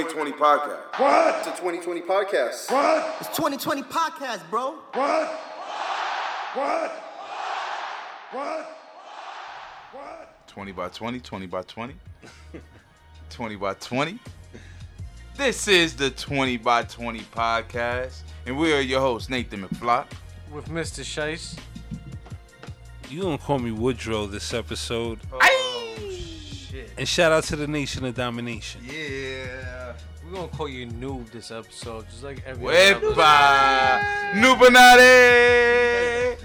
2020 podcast. What? It's a 2020 podcast. What? It's 2020 podcast, bro. What? What? What? What? 20 by 20, 20 by 20. 20 by 20. This is the 20 by 20 podcast, and we are your hosts, Nathan McFlock. With Mr. Chase. You don't call me Woodrow this episode. And shout out to the Nation of Domination. Yeah. We're going to call you Noob this episode. Just like every episode. Noobinati.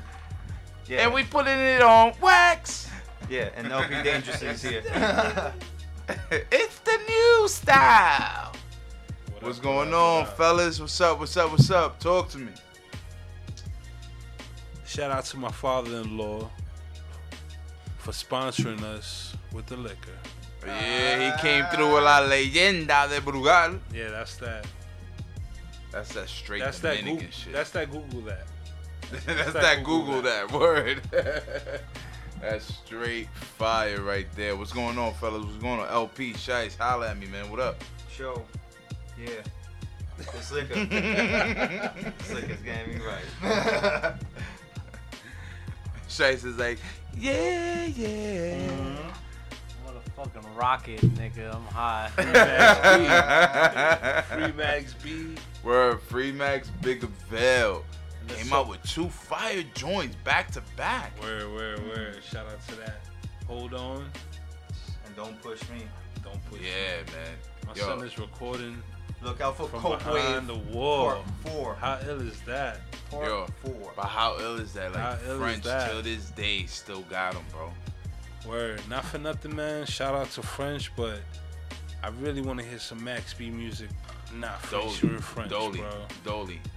Yeah. And we putting it on wax. Yeah, and LP Dangerous is here. It's the new style. What's going on, fellas? What's up? Talk to me. Shout out to my father-in-law for sponsoring us with the liquor. Yeah, he came through with La Leyenda de Brugal. Yeah, that's that. That's that straight Dominican shit. That's that Google that. That's that Google that word. That's straight fire right there. What's going on, fellas? What's going on? LP, Shice, holla at me, man. What up? Show. Yeah. This liquor. This liquor's getting me right. Shice is like, yeah. Mm-hmm. Fucking rocket, nigga. I'm high. Free Max B. Word, Free Max Big Avail. Came out with two fire joints back to back. Word. Shout out to that. Hold on. And don't push me. Yeah, man. My son is recording. Look out for Coke Wave. The wall. Part 4. How ill is that? Part 4. But how ill is that? Like French till this day still got him, bro. Word, not for nothing, man. Shout out to French, but I really want to hear some Max B music. Not featuring French, bro.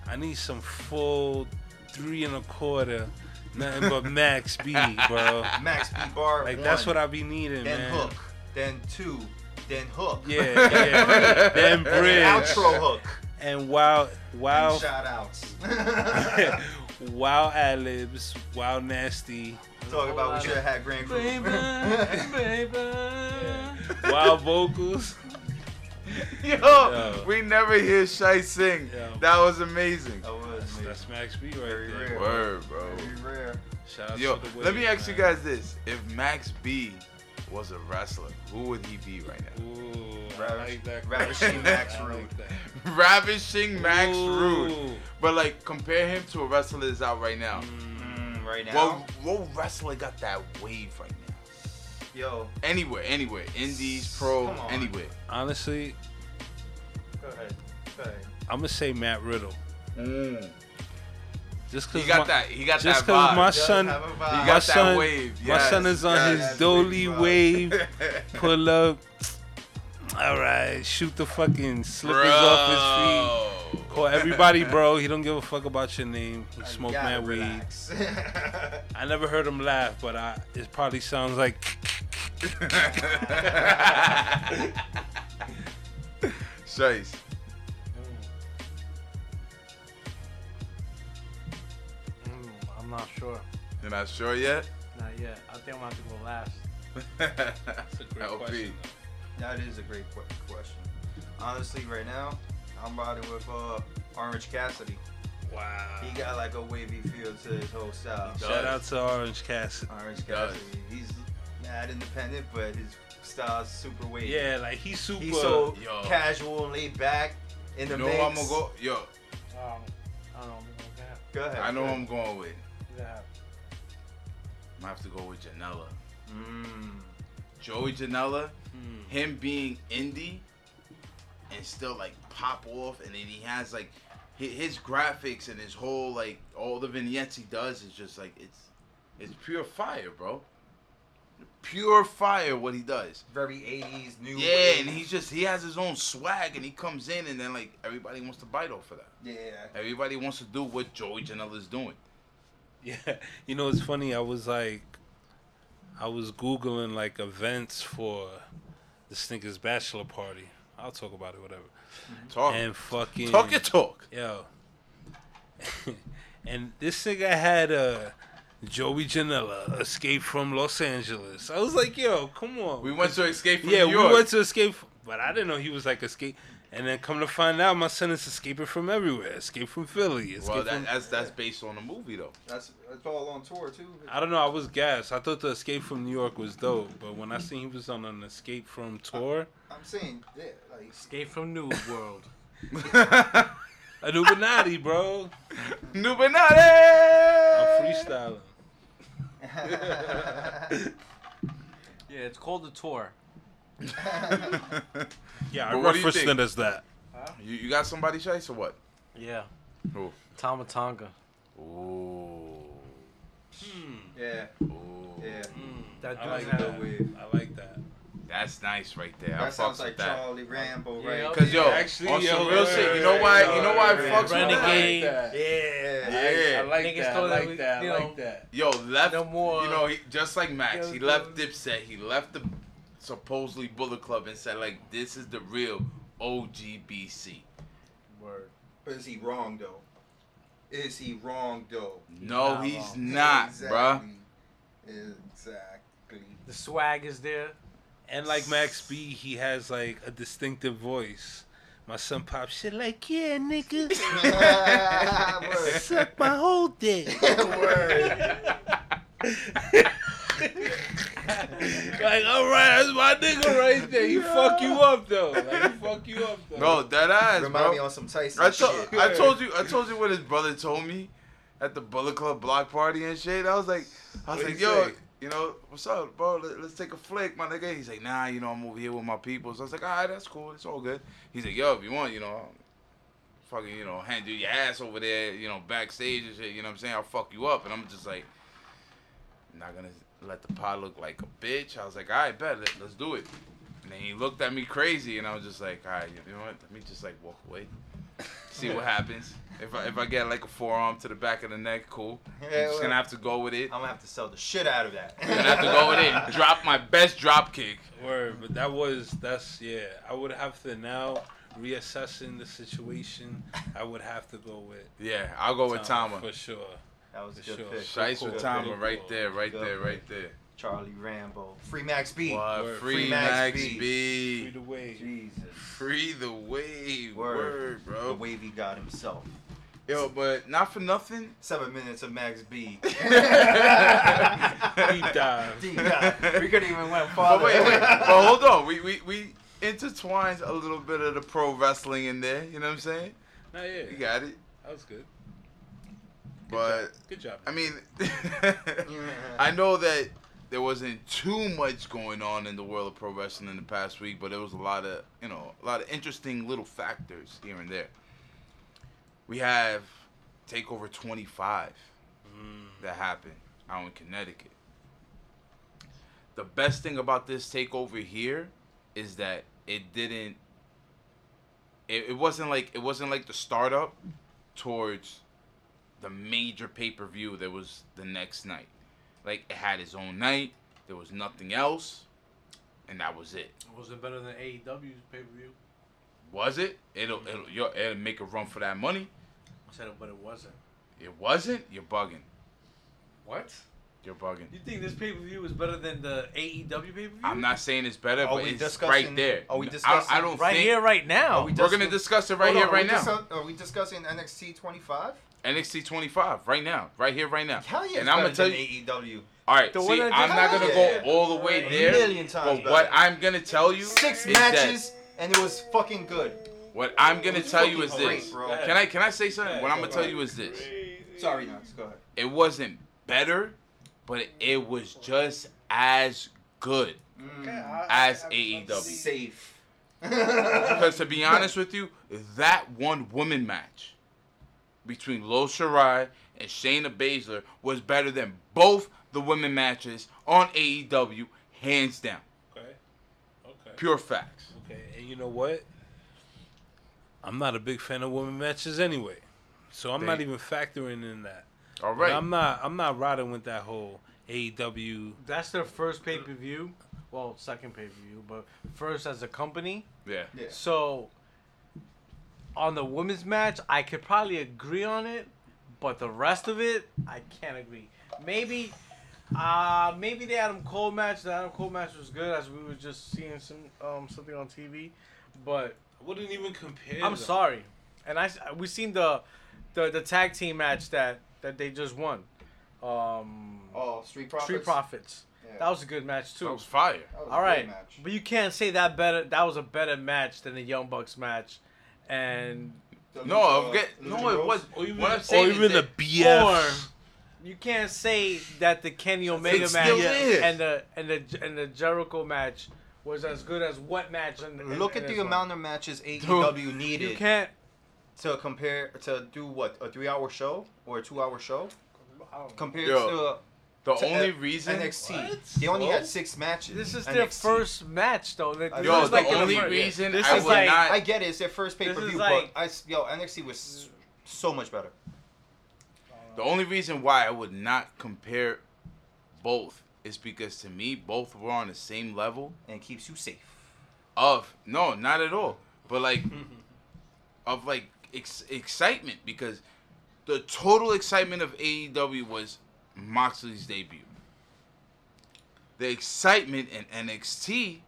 I need some full 3 1/4, nothing but Max B, bro. Max B bar. Like 1, that's what I be needing, then man. Then hook, then 2, then hook. Yeah. Then bridge. Outro hook. And wow. Shout outs. Wow ad libs. Wow nasty. Talk about we should have had Grand Crew. Baby. Yeah. Wild vocals. Yo, we never hear Shai sing. Yo. That was amazing. That's Max B right there. Rare. Word, bro. Very rare. Shout out to the let me ask you guys this. If Max B was a wrestler, who would he be right now? Ooh, Ravishing Max Root. Ravishing Max Root. But like, compare him to a wrestler that's out right now. Right now, what wrestler got that wave right now? Yo, anywhere, indies, pro, anywhere. Honestly, go ahead. I'm gonna say Matt Riddle. Just cause he got that. Just cause my son got that wave. Yes, my son is on his dolly wave. Pull up. All right, shoot the fucking slippers off his feet. Call everybody, bro. He don't give a fuck about your name. He smoke mad weed. I never heard him laugh, but it probably sounds like. Chase. I'm not sure. You're not sure yet? Not yet. I think I'm gonna have to go last. That's a great question. That is a great question. Honestly, right now. I'm riding with Orange Cassidy. Wow. He got like a wavy feel to his whole style. Shout out to Orange Cassidy. He's mad independent, but his style's super wavy. Yeah, like he's so casual and laid back in the mix. I'm gonna go. I don't know. Go ahead. I know who I'm going with. Yeah. I'm gonna have to go with Janela. Joey Janela. Him being indie. And still like pop off, and then he has like his graphics and his whole like all the vignettes he does is just like it's pure fire, bro. Pure fire what he does. Very 80s new. Yeah, and he has his own swag, and he comes in, and then like everybody wants to bite off of that. Yeah. Everybody wants to do what Joey Janela is doing. Yeah, you know it's funny. I was googling like events for the Snickers bachelor party. I'll talk about it, whatever. Talk. And fucking... Talk your talk. Yo. And this nigga had Joey Janela, Escape from Los Angeles. I was like, yo, come on. We went to Escape from New York. But I didn't know he was like Escape... And then come to find out, my son is escaping from everywhere. Escape from Philly. That's based on a movie, though. That's all on tour, too. I don't know. I was gassed. I thought the Escape from New York was dope. But when I seen he was on an Escape from tour. I'm saying, yeah, like... Escape from New World. Illuminati, bro. Illuminati! I'm freestyling. Yeah, it's called The Tour. Yeah, I referenced it as that. Huh? You got somebody, Chase, or what? Yeah. Who? Tama Tonga. Ooh. Mm. Yeah. Ooh. Yeah. Mm. That dude's weird. I like that. That's nice right there. That sounds like Charlie Rambo, right? Yeah, cause real shit. You know why? Fucks Renegade. Like that. Yeah. I like that. Yo, left. No more. You know, just like Max, he left Dipset. He left the supposedly Bullet Club and said, like, this is the real OGBC. Word. But is he wrong though? No, he's not, bruh. Exactly. The swag is there. And like Max B, he has like a distinctive voice. My son pops shit like, yeah, nigga. Suck my whole dick. Word. Like, all right, that's my nigga right there. He fuck you up though. No, that ass, Remind me on some Tyson shit. I told you what his brother told me at the Bullet Club block party and shit. I was like, yo. Say? You know, what's up, bro? Let's take a flick, my nigga. He's like, nah, you know, I'm over here with my people. So I was like, all right, that's cool. It's all good. He's like, yo, if you want, you know, I'll fucking, you know, hand you your ass over there, you know, backstage and shit. You know what I'm saying? I'll fuck you up. And I'm just like, I'm not going to let the pod look like a bitch. I was like, all right, bet. Let's do it. And then he looked at me crazy, and I was just like, all right, you know what? Let me just, like, walk away. See what happens. If I get like a forearm to the back of the neck, cool. I'm just gonna have to go with it. I'm gonna have to sell the shit out of that. I'm gonna have to go with it and drop my best drop kick. Word, but that's I would have to now reassessing the situation. I would have to go with. Yeah, I'll go with Tama for sure. That was a good pick. Shice with Tama right there. Charlie Rambo. Free Max B. Free Max B. Free the wave. Jesus. Free the wave. Word, bro. The wave he got himself. Yo, but not for nothing. 7 minutes of Max B. Deep dive. We couldn't even went farther. But wait. But hold on. We intertwined a little bit of the pro wrestling in there. You know what I'm saying? Nah, yeah. You got it. That was good. But good job. I mean, I know that. There wasn't too much going on in the world of pro wrestling in the past week, but there was a lot of interesting little factors here and there. We have TakeOver 25 that happened out in Connecticut. The best thing about this TakeOver here is that it wasn't like the startup towards the major pay-per-view that was the next night. Like, it had its own night. There was nothing else. And that was it. Was it better than AEW's pay-per-view? Was it? It'll make a run for that money. I said it, but it wasn't. It wasn't? You're bugging. What? You're bugging. You think this pay-per-view is better than the AEW pay-per-view? I'm not saying it's better, but it's right there. Are we discussing right here, right now? We're going to discuss it right here, right now. Are we discussing NXT 25? NXT 25 right now, right here, right now. Hell yeah, and I'm gonna tell you AEW. All right, see, I'm not gonna go all the way there. A million times but better. What I'm gonna tell you, 6 matches and it was fucking good. What I'm gonna tell you is this. Bro. Can I say something? Yeah, what I'm gonna tell you is this. Sorry, Nuts. Go ahead. It wasn't better, but it was just as good as AEW. Safe. Because to be honest with you, that one woman match between Io Shirai and Shayna Baszler was better than both the women matches on AEW, hands down. Okay. Pure facts. Okay, and you know what? I'm not a big fan of women matches anyway, so I'm not even factoring in that. All right. But I'm not riding with that whole AEW. That's their first pay-per-view. Well, second pay-per-view, but first as a company. Yeah. So on the women's match, I could probably agree on it, but the rest of it, I can't agree. Maybe the Adam Cole match. The Adam Cole match was good, as we were just seeing something on TV. But I wouldn't even compare. I'm sorry, and we seen the tag team match that they just won. Street Profits. Street Profits. Yeah. That was a good match too. That was fire. That was all right, match. But you can't say that better. That was a better match than the Young Bucks match, and it was. Or you can't say that the Kenny Omega match and the Jericho match was as good as what match? Look at the amount of matches AEW needed. You can't to compare to do what a 3-hour show or a 2-hour show compared to. The only reason NXT they only had 6 matches. This is their first match though. I get it. It's their first pay-per-view, but NXT was so much better. The only reason why I would not compare both is because to me both were on the same level and keeps you safe. Not at all. But excitement, because the total excitement of AEW was Moxley's debut. The excitement in NXT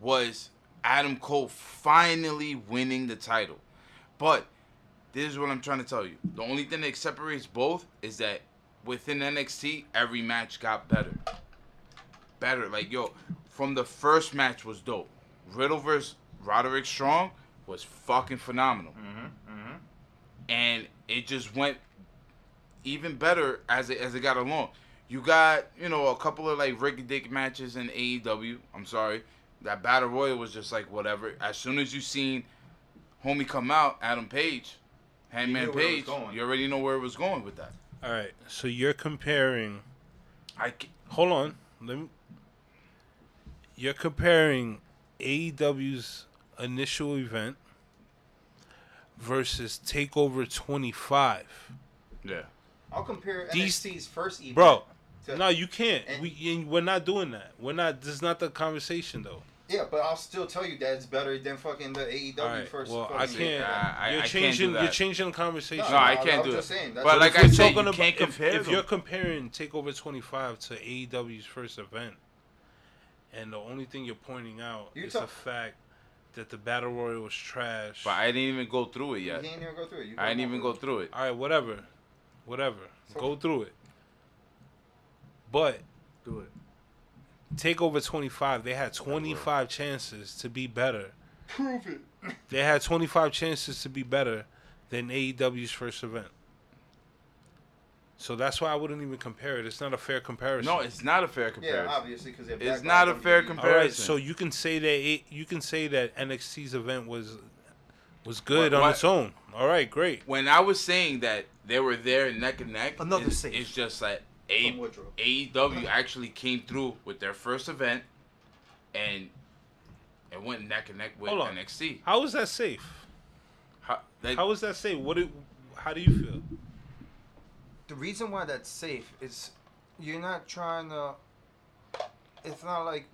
was Adam Cole finally winning the title. But this is what I'm trying to tell you. The only thing that separates both is that within NXT, every match got better. From the first match was dope. Riddle versus Roderick Strong was fucking phenomenal. And it just went even better as it got along. You got, a couple of Rick Dick matches in AEW. I'm sorry. That Battle Royal was just whatever. As soon as you seen homie come out, Adam Page, Hangman Page, you already know where it was going with that. All right. So you're comparing. Hold on. You're comparing AEW's initial event versus TakeOver 25. Yeah. I'll compare NXT's first event. Bro, no, you can't. We're not doing that. We're not. This is not the conversation, though. Yeah, but I'll still tell you that it's better than fucking the AEW first. Well, I can't. You're changing the conversation. No, I can't do it. But like I said, you can't compare. If you're comparing TakeOver 25 to AEW's first event, and the only thing you're pointing out is the fact that the Battle Royal was trash. But I didn't even go through it yet. You didn't even go through it. I didn't even go through it. All right, whatever. So go through it. But do it. TakeOver 25, they had 25 chances to be better. Prove it. They had 25 chances to be better than AEW's first event. So that's why I wouldn't even compare it. It's not a fair comparison. No, it's not a fair comparison. Yeah, obviously, because it's not a fair comparison. All right, so you can say that NXT's event was good on its own. All right, great. When I was saying that they were there neck and neck, it's just like AEW actually came through with their first event, and it went neck and neck with NXT. How is that safe? How is that safe? How do you feel? The reason why that's safe is you're not trying to. It's not like.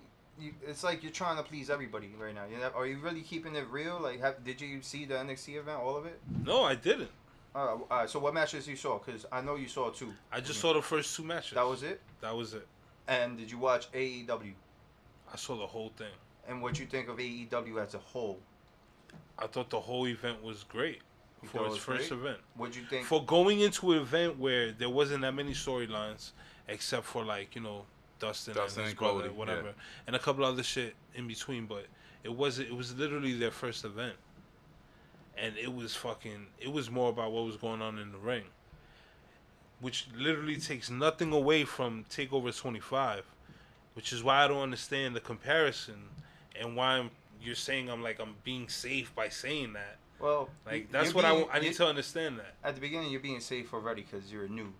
It's like you're trying to please everybody right now. Are you really keeping it real? Did you see the NXT event, all of it? No, I didn't. All right, so what matches you saw? Because I know you saw 2. I just saw the first 2 matches. That was it? That was it. And did you watch AEW? I saw the whole thing. And what you think of AEW as a whole? I thought the whole event was great for its first event. What did you think? For going into an event where there wasn't that many storylines, except for Dustin and his brother, whatever, and a couple other shit in between, but it was literally their first event, and it was more about what was going on in the ring, which literally takes nothing away from TakeOver 25, which is why I don't understand the comparison and why you're saying I'm being safe by saying that. Well, that's what I need to understand that. At the beginning, you're being safe already because you're new.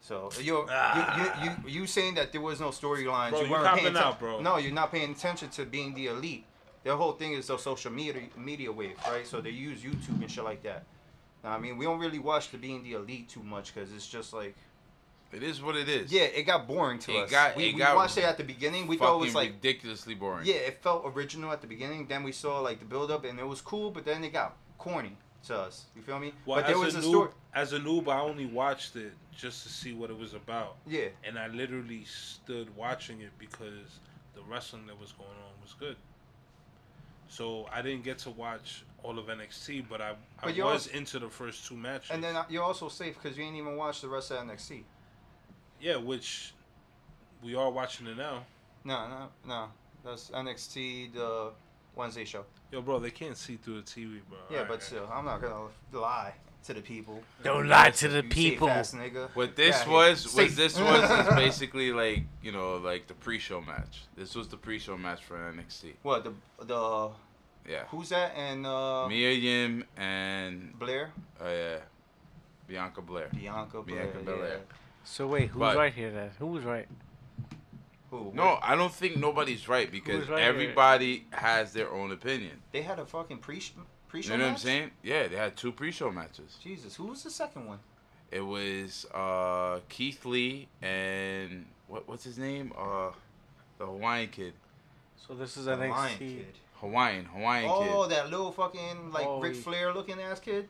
So you saying that there was no storylines? You weren't paying attention, bro. No, you're not paying attention to Being the Elite. Their whole thing is the social media wave, right? So they use YouTube and shit like that. Now, I mean, we don't really watch the Being the Elite too much because it's just it is what it is. Yeah, it got boring to us. We watched it at the beginning. We thought it was ridiculously boring. Yeah, it felt original at the beginning. Then we saw the build up and it was cool, but then it got corny to us. You feel me? Well, but there was a story. As a noob, I only watched it just to see what it was about. Yeah. And I literally stood watching it because the wrestling that was going on was good. So I didn't get to watch all of NXT, but I was into the first two matches. And then you're also safe because you ain't even watched the rest of NXT. Yeah, which we are watching it now. No. That's NXT, the Wednesday show. Yo, bro, they can't see through the TV, bro. Yeah, right, but still, I'm not going to lie to the people. Don't lie to the people. Fast, nigga. What this was basically like, you know, like the pre-show match. This was the pre-show match for NXT. What, the yeah. Who's that? And Mia Yim and Blair? Oh, yeah. Bianca Blair. Bianca Belair. Yeah. So wait, who's right here then? Who was right? Who? No, I don't think nobody's right because everybody has their own opinion. They had a fucking pre-show match? You know what I'm saying? Yeah, they had two pre-show matches. Jesus, who was the second one? It was Keith Lee and what's his name? The Hawaiian kid. So this is an NXT kid. Hawaiian kid. Oh, that little fucking Ric Flair looking ass kid.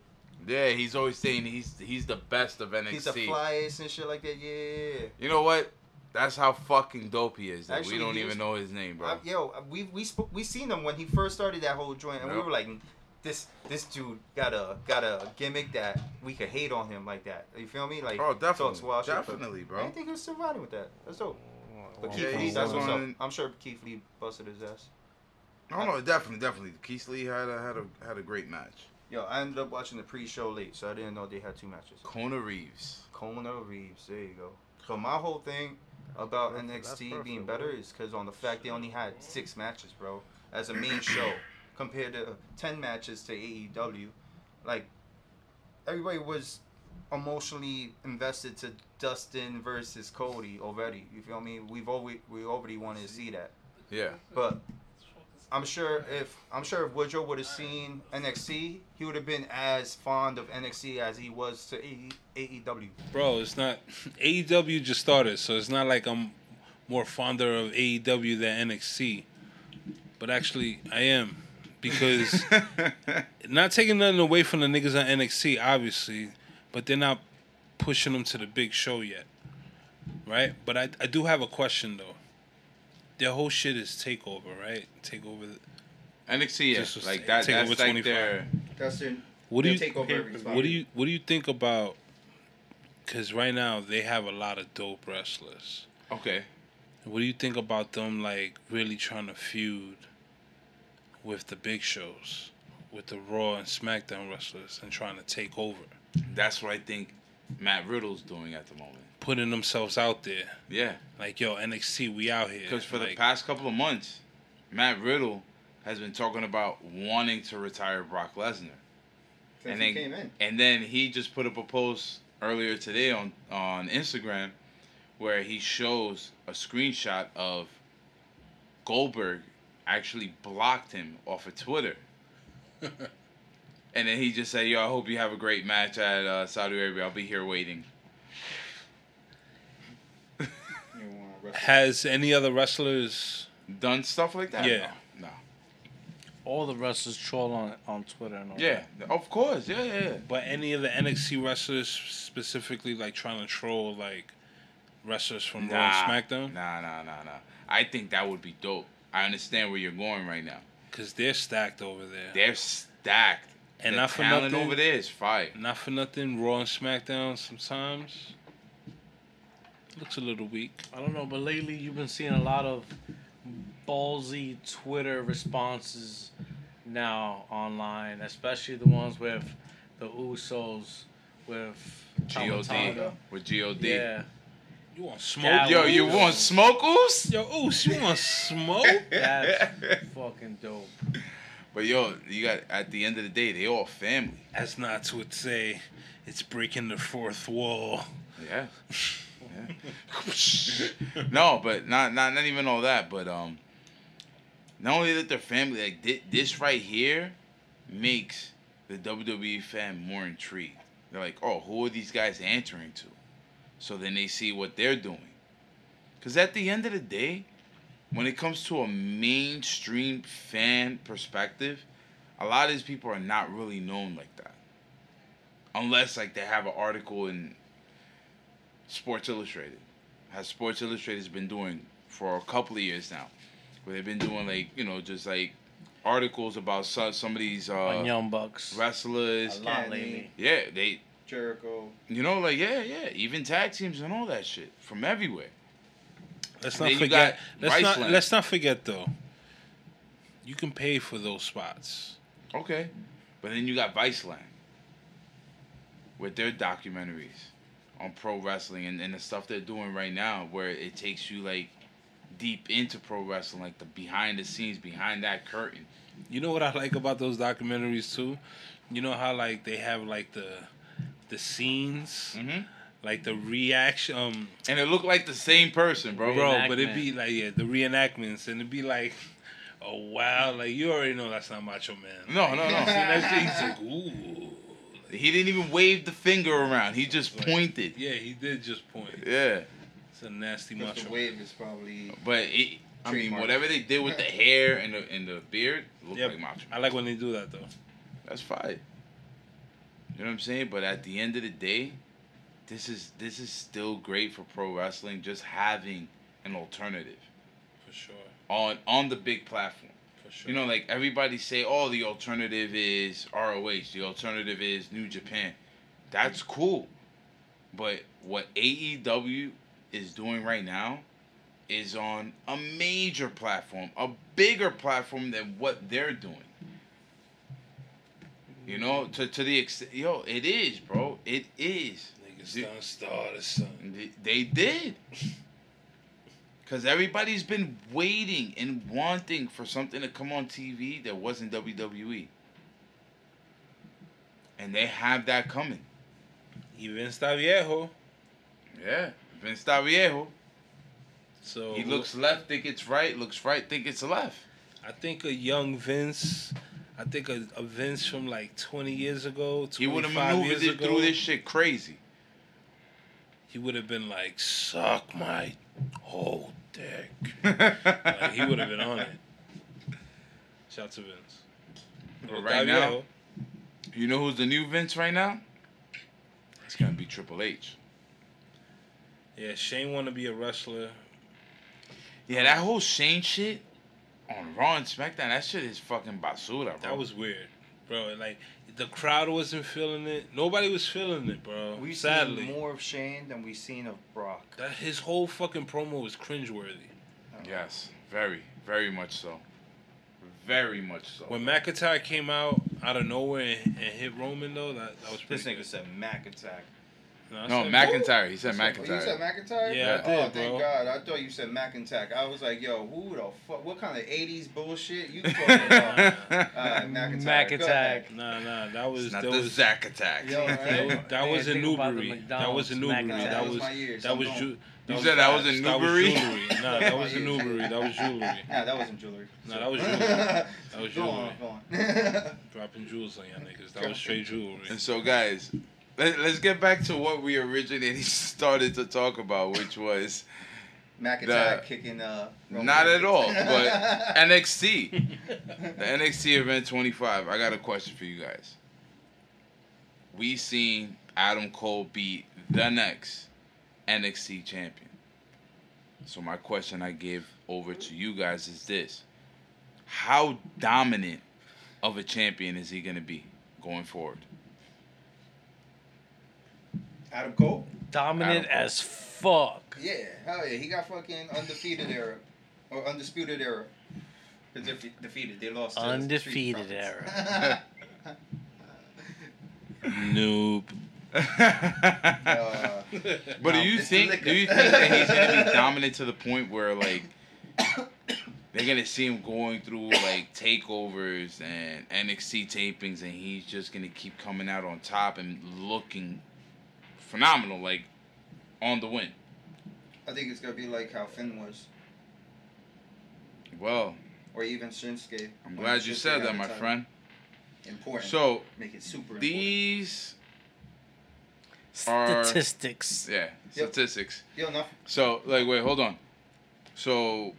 Yeah, he's always saying he's the best of NXT. He's the flyest and shit like that. Yeah. You know what? That's how fucking dope he is. That we don't even know his name, bro. We seen him when he first started that whole joint, and we were like, this dude got a gimmick that we could hate on him like that. You feel me? Like, oh, definitely, bro. I didn't think he was surviving with that. That's dope. But Keith Lee, that's what's up. I'm sure Keith Lee busted his ass. No, definitely. Keith Lee had a great match. Yo, I ended up watching the pre-show late, so I didn't know they had two matches. Kona Reeves, there you go. So my whole thing about NXT being better is because on the fact they only had 6 matches, bro, as a main show compared to 10 matches to AEW. Like, everybody was emotionally invested to Dustin versus Cody already. You feel me? We already wanted to see that. Yeah. But I'm sure if Woodrow would have seen NXT, he would have been as fond of NXT as he was to AEW. Bro, it's not... AEW just started, so it's not like I'm more fonder of AEW than NXT. But actually, I am. Because... not taking nothing away from the niggas on NXT, obviously, but they're not pushing them to the big show yet. Right? But I do have a question, though. Their whole shit is TakeOver, right? TakeOver. NXT, yeah. Like that. That's like 25. What do you think about? Because right now they have a lot of dope wrestlers. Okay. What do you think about them like really trying to feud with the big shows, with the Raw and SmackDown wrestlers, and trying to take over? That's what I think Matt Riddle's doing at the moment. Putting themselves out there. Yeah. Like, yo, NXT, we out here. Because for the past couple of months, Matt Riddle has been talking about wanting to retire Brock Lesnar. Since he came in. And then he just put up a post earlier today on Instagram where he shows a screenshot of Goldberg actually blocked him off of Twitter. And then he just said, yo, I hope you have a great match at Saudi Arabia. I'll be here waiting. Has any other wrestlers done stuff like that? Yeah. No. All the wrestlers troll on Twitter and all that. Of course. Yeah. But any of the NXT wrestlers specifically, like, trying to troll, like, wrestlers from Raw and SmackDown? Nah. I think that would be dope. I understand where you're going right now. Because they're stacked over there. And the talent over there is fire. Not for nothing, Raw and SmackDown sometimes looks a little weak. I don't know, but lately you've been seeing a lot of ballsy Twitter responses now online, especially the ones with the Usos, with G.O.D. With G.O.D. Yeah. You want smoke? Yo, you want smoke, Us? Yo, Us, you want smoke? That's fucking dope. But yo, you got at the end of the day, they all family. As Nats would say, it's breaking the fourth wall. Yeah. No, but not even all that. But not only that they're family, like this right here makes the WWE fan more intrigued. They're like, oh, who are these guys answering to? So then they see what they're doing. Because at the end of the day, when it comes to a mainstream fan perspective, a lot of these people are not really known like that. Unless, like, they have an article in Sports Illustrated. As Sports Illustrated has been doing for a couple of years now. Where they've been doing, like, you know, just, like, articles about some of these on Young Bucks wrestlers. A lot lately. Yeah, they Jericho. You know, like even tag teams and all that shit from everywhere. Let's not forget. Let's not forget though. You can pay for those spots. Okay, but then you got Viceland with their documentaries on pro wrestling and the stuff they're doing right now, where it takes you like deep into pro wrestling, like the behind the scenes, behind that curtain. You know what I like about those documentaries too? You know how like they have like the scenes, mm-hmm. like the reaction, and it looked like the same person, bro. But it'd be like the reenactments, and it'd be like, oh wow, like you already know that's not Macho Man. No. See, that's, he's like, ooh. He didn't even wave the finger around. He just pointed. Yeah, he did just point. Yeah. It's a nasty Macho. The wave is probably... But, whatever they did with the hair and the beard, looked like Macho. I like when they do that, though. That's fine. You know what I'm saying? But at the end of the day, this is still great for pro wrestling, just having an alternative. For sure. On the big platform. Sure. You know, like everybody say, oh, the alternative is ROH, the alternative is New Japan. That's cool. But what AEW is doing right now is on a major platform, a bigger platform than what they're doing. You know, to the extent, yo, it is, bro. It is. Niggas don't start or something. They did. Because everybody's been waiting and wanting for something to come on TV that wasn't WWE. And they have that coming. Y Vince está viejo. Yeah, Vince está viejo. So he looks left, think it's right. Looks right, think it's left. I think a young Vince, I think a Vince from like 20 years ago, 25 years ago. He would have maneuvered it through this shit crazy. He would have been like, suck my whole dick. Like, he would have been on it. Shout to Vince. But right now, you know who's the new Vince right now? It's going to be Triple H. Yeah, Shane want to be a wrestler. Yeah, that whole Shane shit on Raw and SmackDown, that shit is fucking basura, bro. That was weird. Bro, like, the crowd wasn't feeling it. Nobody was feeling it, bro. We've sadly seen more of Shane than we've seen of Brock. That his whole fucking promo was cringeworthy. Yes, very, very much so. Very much so. When McIntyre came out of nowhere and hit Roman, though, that was pretty good. This nigga said McIntyre. No, McIntyre. He said McIntyre. You said McIntyre? Yeah, I did, oh, thank God. I thought you said McIntyre. I was like, yo, who the fuck? What kind of 80s bullshit you talking about? McIntyre. McIntyre. Nah. That was... It's not that the Zack Attack. Yo, right? That was in Newbury. That was in Newbury. That was my year. That was... You said that was in Newbury? Nah, that was in Newbury. That was jewelry. Nah, that wasn't jewelry. Nah, that was jewelry. That was jewelry. Go on. Dropping jewels on y'all niggas. That was straight jewelry. And so, guys... Let's get back to what we originally started to talk about, which was McIntyre kicking Roman. Not at all, but NXT. The NXT event 25. I got a question for you guys. We seen Adam Cole beat the next NXT champion. So my question I give over to you guys is this. How dominant of a champion is he going to be going forward? Adam Cole? Dominant Adam Cole. As fuck. Yeah, hell yeah. He got fucking undefeated era. Or undisputed era. Because if he defeated, they lost to undefeated era. Noob. But do you think that he's gonna be dominant to the point where like they're gonna see him going through like takeovers and NXT tapings and he's just gonna keep coming out on top and looking phenomenal, like on the win? I think it's gonna be like how Finn was. Well, or even Shinsuke. I'm glad you said that, my friend. Important. So make it super these important. Statistics. Yeah, statistics. Yep. So like, wait, hold on. So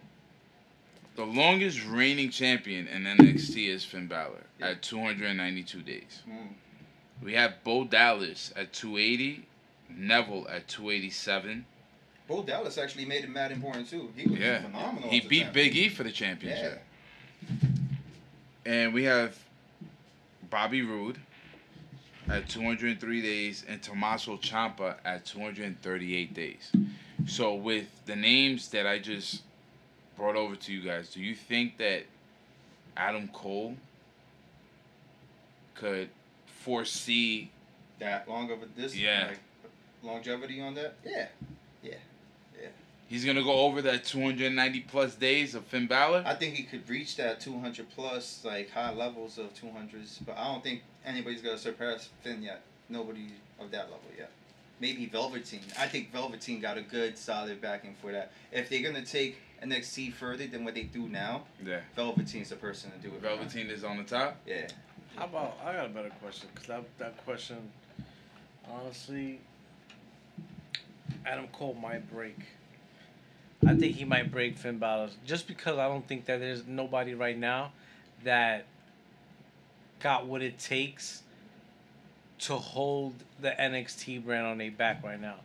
the longest reigning champion in NXT is Finn Balor at 292 days. We have Bo Dallas at 280. Neville at 287. Bo Dallas actually made it mad important too. He was phenomenal. He beat Big E for the championship. Yeah. And we have Bobby Roode at 203 days and Tommaso Ciampa at 238 days. So with the names that I just brought over to you guys, do you think that Adam Cole could foresee that long of a distance? Yeah. Like longevity on that? Yeah. He's going to go over that 290 plus days of Finn Balor? I think he could reach that 200 plus, like high levels of 200s, but I don't think anybody's going to surpass Finn yet. Nobody of that level yet. Maybe Velveteen. I think Velveteen got a good solid backing for that. If they're going to take NXT further than what they do now, yeah, Velveteen's the person to do it. Velveteen right is on the top? Yeah. How about, I got a better question, because that question, honestly, Adam Cole might break. I think he might break Finn Balor, just because I don't think that there's nobody right now that got what it takes to hold the NXT brand on their back right now.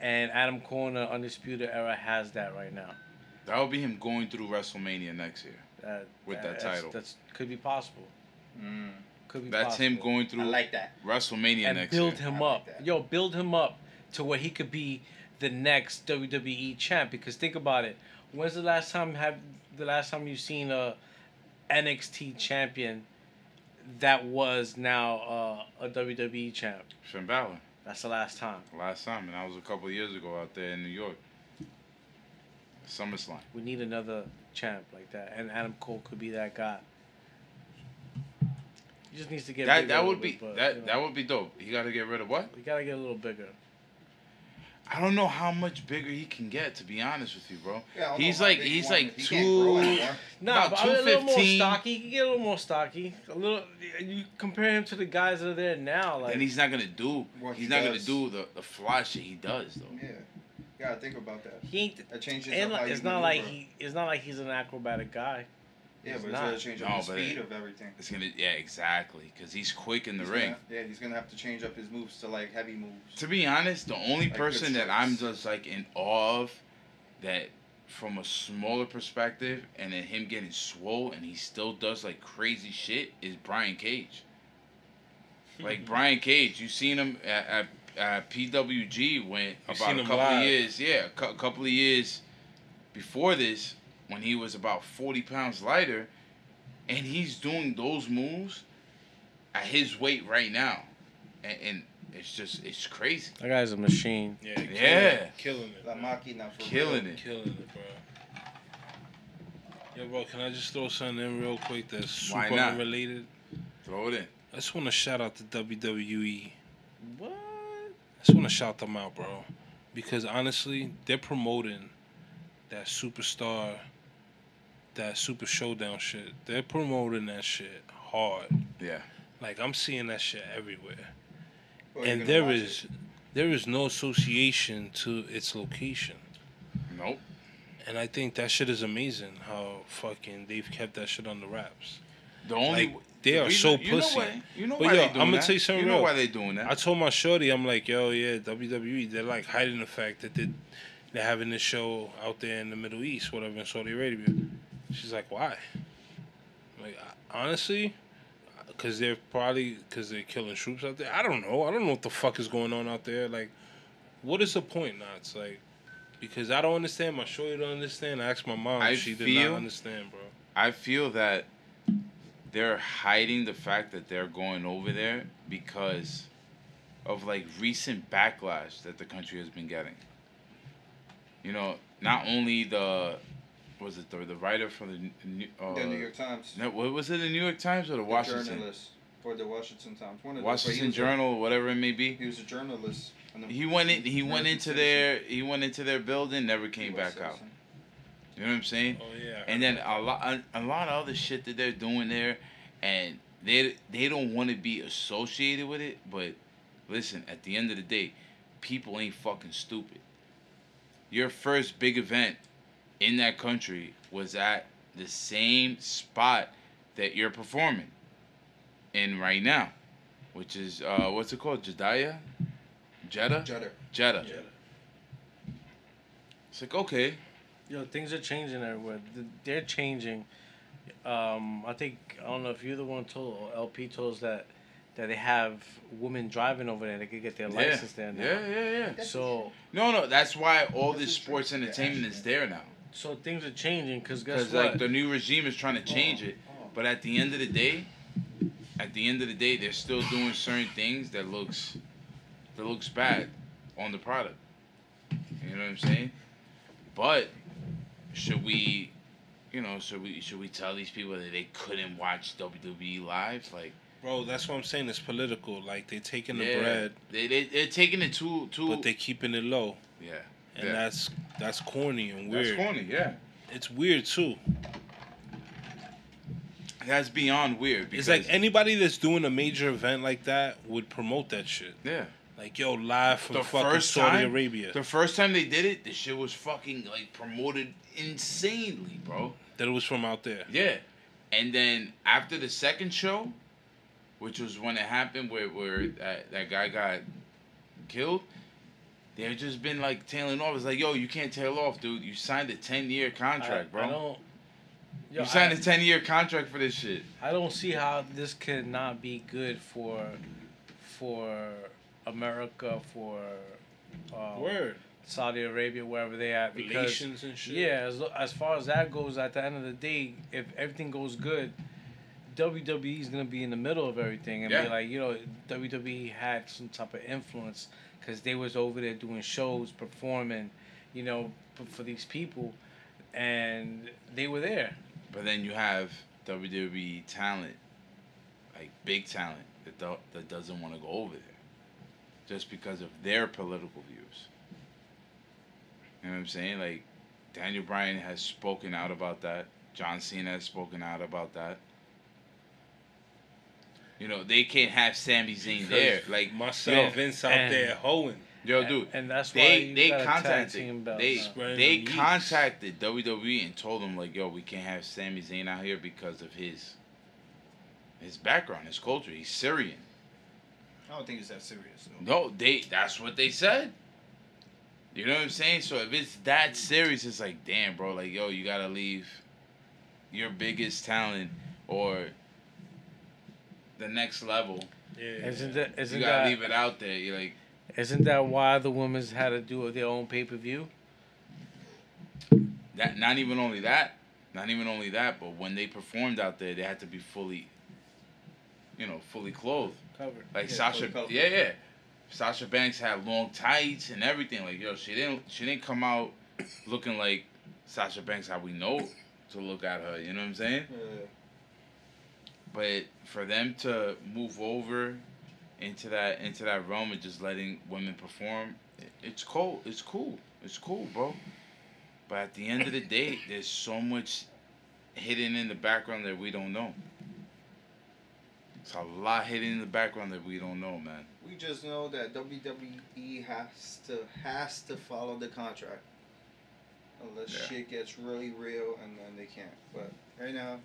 And Adam Cole in the Undisputed Era has that right now. That would be him going through WrestleMania next year with that title. That could be possible. Mm. Could be that's possible. Him going through like that. WrestleMania and next year. And build him up. Like build him up to where he could be the next WWE champ. Because think about it. When's the last time you've seen a NXT champion that was now a WWE champ? Finn Balor. That's the last time. And that was a couple of years ago out there in New York. SummerSlam. We need another champ like that. And Adam Cole could be that guy. He just needs to get bigger. That would be dope. He got to get rid of what? He got to get a little bigger. I don't know how much bigger he can get, to be honest with you, bro. Yeah, he's like 215. A little more stocky. He can get a little more stocky. A little. You compare him to the guys that are there now, like. And he's not gonna do. He's not gonna do the fly shit he does though. Yeah. Yeah, think about that. He ain't. That changes up how it's not like he. It's not like he's an acrobatic guy. Yeah, but it's gonna change up the speed of everything. It's gonna, yeah, exactly, because he's quick in the ring. He's gonna have to change up his moves to like heavy moves. To be honest, the only person that I'm just like in awe of, that from a smaller perspective, and then him getting swole and he still does like crazy shit is Brian Cage. Like Brian Cage, you seen him at PWG when about a couple of years before this, when he was about 40 pounds lighter, and he's doing those moves at his weight right now. And it's crazy. That guy's a machine. Yeah. Killing it. La Machina for real. Killing it, bro. Yo, bro, can I just throw something in real quick that's super unrelated? Throw it in. I just want to shout out to WWE. What? I just want to shout them out, bro. Because honestly, they're promoting that Superstar, that Super Showdown shit. They're promoting that shit hard. Yeah. Like, I'm seeing that shit everywhere. And there is no association to its location. Nope. And I think that shit is amazing how fucking they've kept that shit on the wraps. The only... Like, they are so pussy. I'm gonna tell you something real. You know why they're doing that? I told my shorty, I'm like, yo, yeah, WWE, they're like hiding the fact that they're having this show out there in the Middle East, whatever, in Saudi Arabia. She's like, why? I'm like, honestly, because they're killing troops out there. I don't know. I don't know what the fuck is going on out there. Like, what is the point, Knots? Like, because I don't understand. My shorty don't understand. I asked my mom. She did not understand, bro. I feel that they're hiding the fact that they're going over there because of, like, recent backlash that the country has been getting. You know, not only the writer from the New York Times. No, was it the New York Times or the Washington? Journalist for the Washington Times. Washington Journal, or whatever it may be. He was a journalist. He went into their building, never came back out. You know what I'm saying? Oh yeah. And then a lot of other shit that they're doing there, and they don't want to be associated with it. But listen, at the end of the day, people ain't fucking stupid. Your first big event in that country was at the same spot that you're performing in right now, which is, what's it called? Jeddah. It's like, okay. Yo, things are changing everywhere. They're changing. I don't know if you're the one told or LP told us that they have women driving over there. They could get their license there now. Yeah. So no, that's why all this sports entertainment is there now. So things are changing because guess what? Like the new regime is trying to change it, but at the end of the day, they're still doing certain things that looks bad on the product. You know what I'm saying? But should we, should we tell these people that they couldn't watch WWE live? Like, bro, that's what I'm saying. It's political. Like they're taking the bread. They're taking it too. But they're keeping it low. Yeah. And that's corny and weird. That's corny, yeah. It's weird too. That's beyond weird. It's like anybody that's doing a major event like that would promote that shit. Yeah. Like, yo, live from fucking Saudi Arabia. The first time they did it, the shit was fucking, like, promoted insanely, bro. That it was from out there. Yeah. And then after the second show, which was when it happened where that guy got killed, they've just been, like, tailing off. It's like, yo, you can't tail off, dude. You signed a 10-year contract, bro. You signed a 10-year contract for this shit. I don't see how this could not be good for America, for Saudi Arabia, wherever they at. Because, relations and shit. Yeah, as far as that goes, at the end of the day, if everything goes good, WWE is going to be in the middle of everything and be like, WWE had some type of influence because they was over there doing shows, performing, for these people. And they were there. But then you have WWE talent, like big talent, that doesn't want to go over there just because of their political views. You know what I'm saying? Like, Daniel Bryan has spoken out about that. John Cena has spoken out about that. They can't have Sami Zayn there. Like, myself, Vince out there hoeing. Yo, dude, and that's why they contacted WWE and told them, like, yo, we can't have Sami Zayn out here because of his background, his culture. He's Syrian. I don't think it's that serious, though. No, that's what they said. You know what I'm saying? So if it's that serious, it's like, damn, bro, like, yo, you got to leave your biggest talent or the next level. Yeah. Isn't you got to leave it out there. You're like... Isn't that why the women's had to do their own pay-per-view? That not even only that, but when they performed out there, they had to be fully clothed, covered. Like Sasha, covered. Yeah. Sasha Banks had long tights and everything. Like, yo, she didn't come out looking like Sasha Banks how we know to look at her. You know what I'm saying? Yeah. But for them to move over into that realm of just letting women perform, it's cool, bro. But at the end of the day, there's so much hidden in the background that we don't know. It's a lot hidden in the background that we don't know, man. We just know that WWE has to follow the contract, unless shit gets really real, and then they can't. But right now,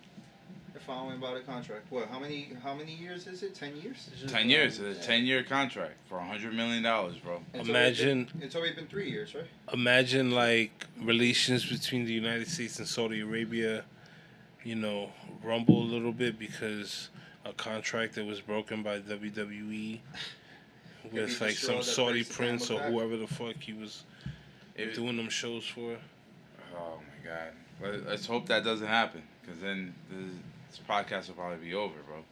they're following by the contract. What? How many years is it? 10 years? 10 years. It's a 10-year contract for $100 million, bro. It's already been 3 years, right? Imagine like relations between the United States and Saudi Arabia, rumble a little bit because a contract that was broken by WWE with like some Saudi prince or whoever the fuck he was doing them shows for. Oh my God. Let's hope that doesn't happen, because then this podcast will probably be over, bro.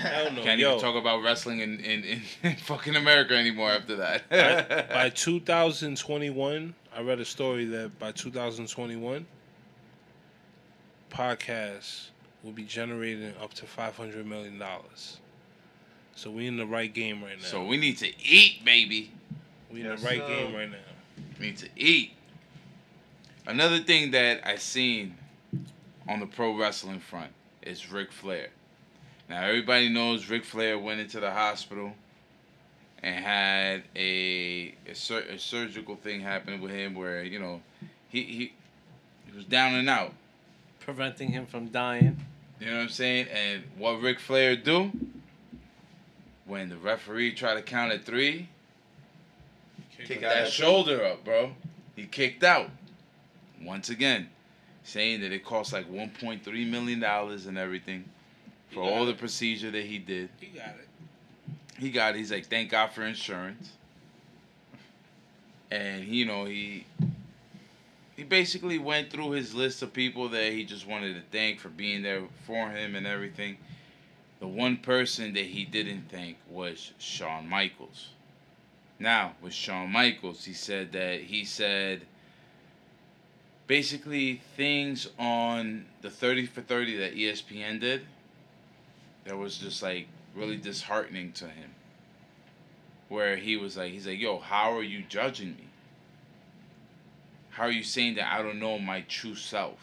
I don't know. Can't even talk about wrestling in fucking America anymore after that. By 2021, I read a story that by 2021, podcasts will be generating up to $500 million. So we in the right game right now. So we need to eat, baby. Game right now. We need to eat. Another thing that I seen on the pro wrestling front is Ric Flair. Now, everybody knows Ric Flair went into the hospital and had a surgical thing happen with him where, he was down and out. Preventing him from dying. You know what I'm saying? And what Ric Flair do? When the referee tried to count at 3, kick that shoulder up, bro. He kicked out. Once again, saying that it cost like $1.3 million and everything for all the procedure that he did. He got it. He got it. He's like, thank God for insurance. And, you know, he basically went through his list of people that he just wanted to thank for being there for him and everything. The one person that he didn't thank was Shawn Michaels. Now, with Shawn Michaels, he said basically things on the 30 for 30 that ESPN did that was just like really disheartening to him. Where he was like, he's like, yo, how are you judging me? How are you saying that I don't know my true self?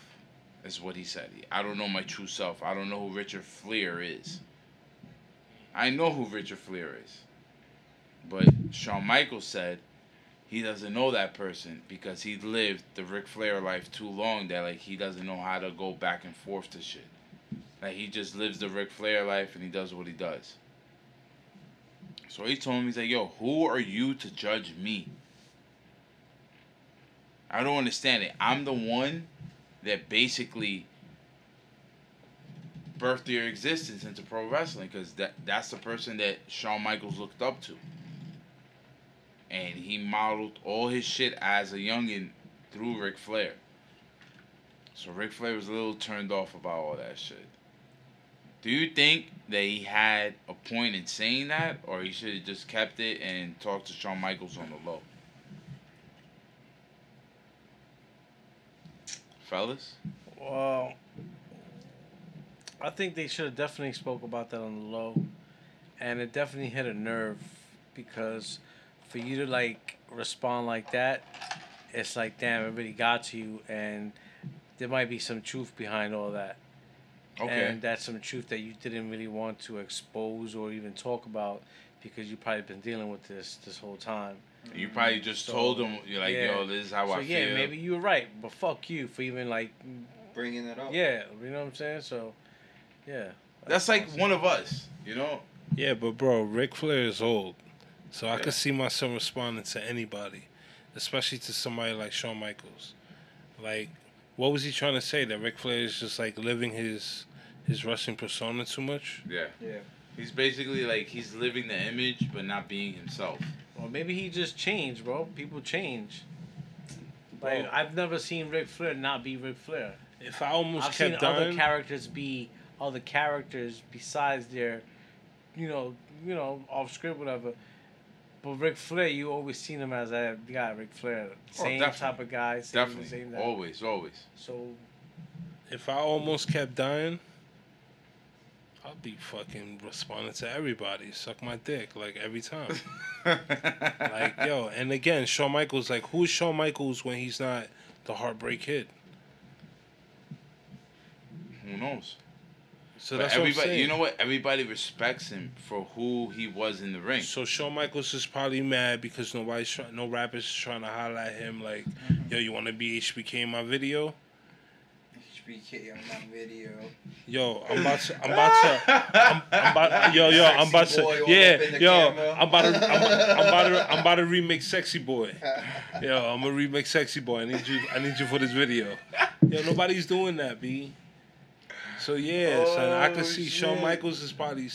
That's what he said. I don't know my true self. I don't know who Richard Flair is. I know who Richard Flair is. But Shawn Michaels said he doesn't know that person because he lived the Ric Flair life too long that, like, he doesn't know how to go back and forth to shit. Like, he just lives the Ric Flair life and he does what he does. So he told him, he's like, yo, who are you to judge me? I don't understand it. I'm the one that basically birthed your existence into pro wrestling because that's the person that Shawn Michaels looked up to. And he modeled all his shit as a youngin' through Ric Flair. So Ric Flair was a little turned off about all that shit. Do you think that he had a point in saying that, or he should have just kept it and talked to Shawn Michaels on the low? Fellas? Well, I think they should have definitely spoke about that on the low. And it definitely hit a nerve because for you to, like, respond like that, it's like, damn, everybody got to you. And there might be some truth behind all that. Okay. And that's some truth that you didn't really want to expose or even talk about because you probably been dealing with this whole time. You probably just told them, you're like, yo, this is how I feel. So, yeah, maybe you were right, but fuck you for even, like, bringing it up. Yeah, you know what I'm saying? So, yeah. That's like one of us, you know? Yeah, but, bro, Ric Flair is old. So I could see myself responding to anybody, especially to somebody like Shawn Michaels. Like, what was he trying to say? That Ric Flair is just, like, living his wrestling persona too much? Yeah. Yeah. He's basically, like, he's living the image but not being himself. Or maybe he just changed, bro. People change. Like, bro, I've never seen Ric Flair not be Ric Flair. If I almost I've kept seen dying, other characters be other characters besides their, you know, off script, whatever. But Ric Flair, you always seen him as that guy, Ric Flair. Same type of guy. Same guy. Always. So, if I almost kept dying, I'll be fucking responding to everybody. Suck my dick, like, every time. Like, yo, and again, Shawn Michaels, like, who's Shawn Michaels when he's not the Heartbreak Kid? Who knows? So but that's everybody, you know what? Everybody respects him for who he was in the ring. So Shawn Michaels is probably mad because no rappers is trying to holler at him like, yo, you want to be HBK in my video? HBK on my video. Yo, I'm about to remix Sexy Boy. Yo, I'm gonna remix Sexy Boy. I need you for this video. Yo, nobody's doing that, B. So, yeah, son, I could see Shawn Michaels is probably,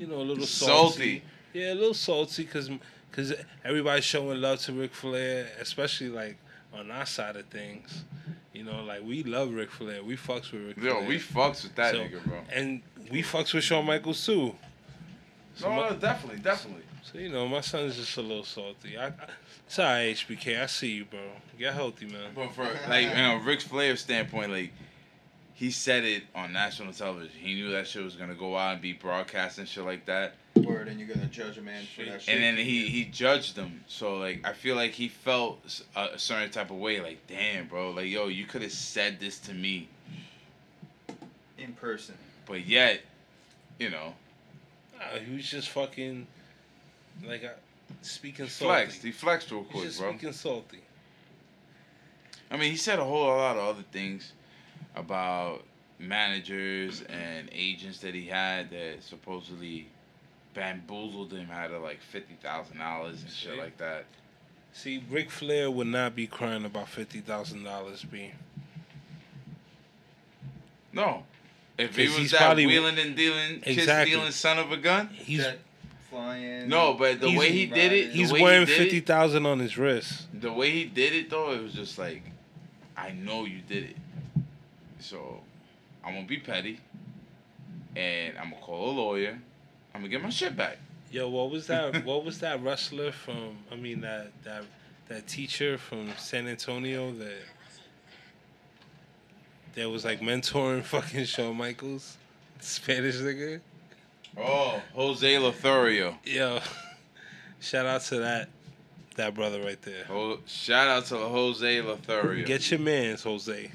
you know, a little salty. Yeah, a little salty because everybody's showing love to Ric Flair, especially, like, on our side of things. You know, like, we love Ric Flair. We fucks with Ric Flair. Yo, we fucks with that nigga, bro. And we fucks with Shawn Michaels, too. So definitely. So, you know, my son's just a little salty. It's all right, HBK. I see you, bro. Get healthy, man. But for, like, you know, Ric Flair's standpoint, like, he said it on national television. He knew that shit was going to go out and be broadcast and shit like that. Word, and you're going to judge a man for that shit. And then he judged them. So, like, I feel like he felt a certain type of way. Like, damn, bro. Like, yo, you could have said this to me. In person. But yet, you know. He was just fucking, like, speaking salty. He flexed real quick, bro. Speaking salty. I mean, he said a whole lot of other things about managers and agents that he had that supposedly bamboozled him out of like $50,000 and shit like that. See, Ric Flair would not be crying about $50,000, B. No. If he was that wheeling and dealing, exactly, kiss dealing son of a gun, he's flying. No, but the way he did it, he's wearing 50,000 on his wrist. The way he did it, though, it was just like, I know you did it. So I'm gonna be petty, and I'm gonna call a lawyer. I'm gonna get my shit back. Yo, what was that? What was that wrestler from? I mean, that teacher from San Antonio that was like mentoring fucking Shawn Michaels, the Spanish nigga. Oh, Jose Lothario. Yo, shout out to that brother right there. Shout out to Jose Lothario. Get your man's, Jose.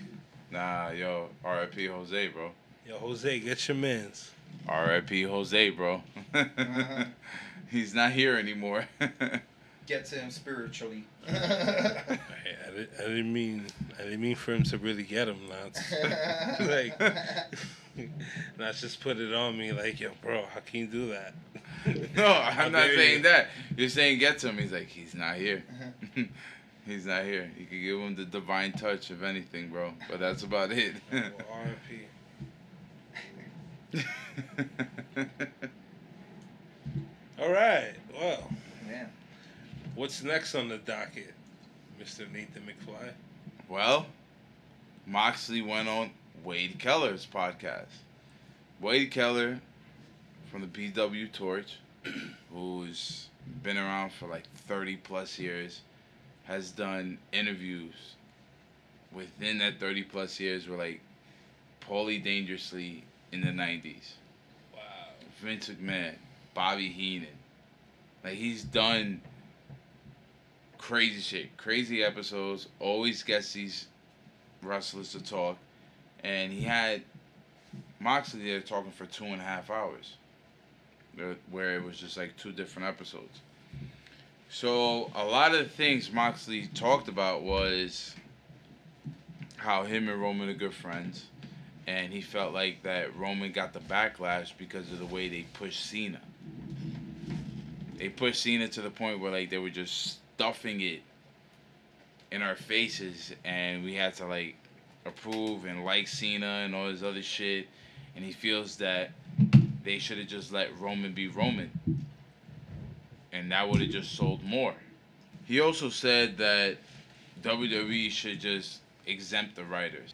Nah, yo, R.I.P. Jose, bro. Yo, Jose, get your man's. R.I.P. Jose, bro. Uh-huh. He's not here anymore. Get to him spiritually. I didn't mean for him to really get him, Lance. Like, not just put it on me, like, yo, bro, how can you do that? No, I'm not saying that. You're saying get to him. He's like, he's not here. Uh-huh. He's not here. You could give him the divine touch of anything, bro. But that's about it. Oh, well, R.I.P. All right. Well. Yeah. What's next on the docket, Mr. Nathan McFly? Well, Moxley went on Wade Keller's podcast. Wade Keller from the BW Torch, who's been around for like 30 plus years, has done interviews within that 30 plus years with like Paulie Dangerously in the 90s. Wow. Vince McMahon, Bobby Heenan. Like, he's done crazy shit, crazy episodes, always gets these wrestlers to talk, and he had Moxley there talking for 2.5 hours, where it was just like 2 different episodes. So a lot of the things Moxley talked about was how him and Roman are good friends, and he felt like that Roman got the backlash because of the way they pushed Cena. They pushed Cena to the point where like they were just stuffing it in our faces, and we had to like approve and like Cena and all this other shit, and he feels that they should have just let Roman be Roman, and that would have just sold more. He also said that WWE should just exempt the writers.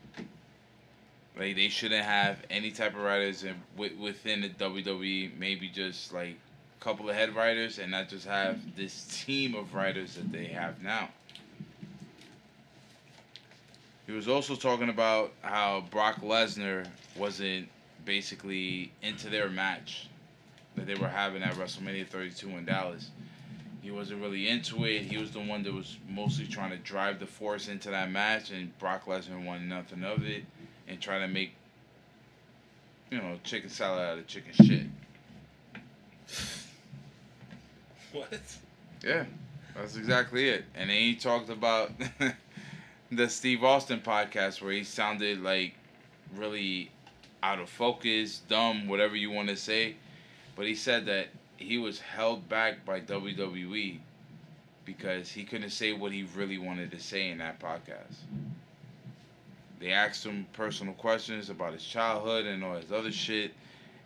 Like, they shouldn't have any type of writers within the WWE, maybe just like couple of head writers, and not just have this team of writers that they have now. He was also talking about how Brock Lesnar wasn't basically into their match that they were having at WrestleMania 32 in Dallas. He wasn't really into it. He was the one that was mostly trying to drive the force into that match, and Brock Lesnar wanted nothing of it and trying to make, you know, chicken salad out of chicken shit. What? Yeah, that's exactly it. And then he talked about the Steve Austin podcast where he sounded like really out of focus, dumb, whatever you want to say. But he said that he was held back by WWE because he couldn't say what he really wanted to say in that podcast. They asked him personal questions about his childhood and all his other shit,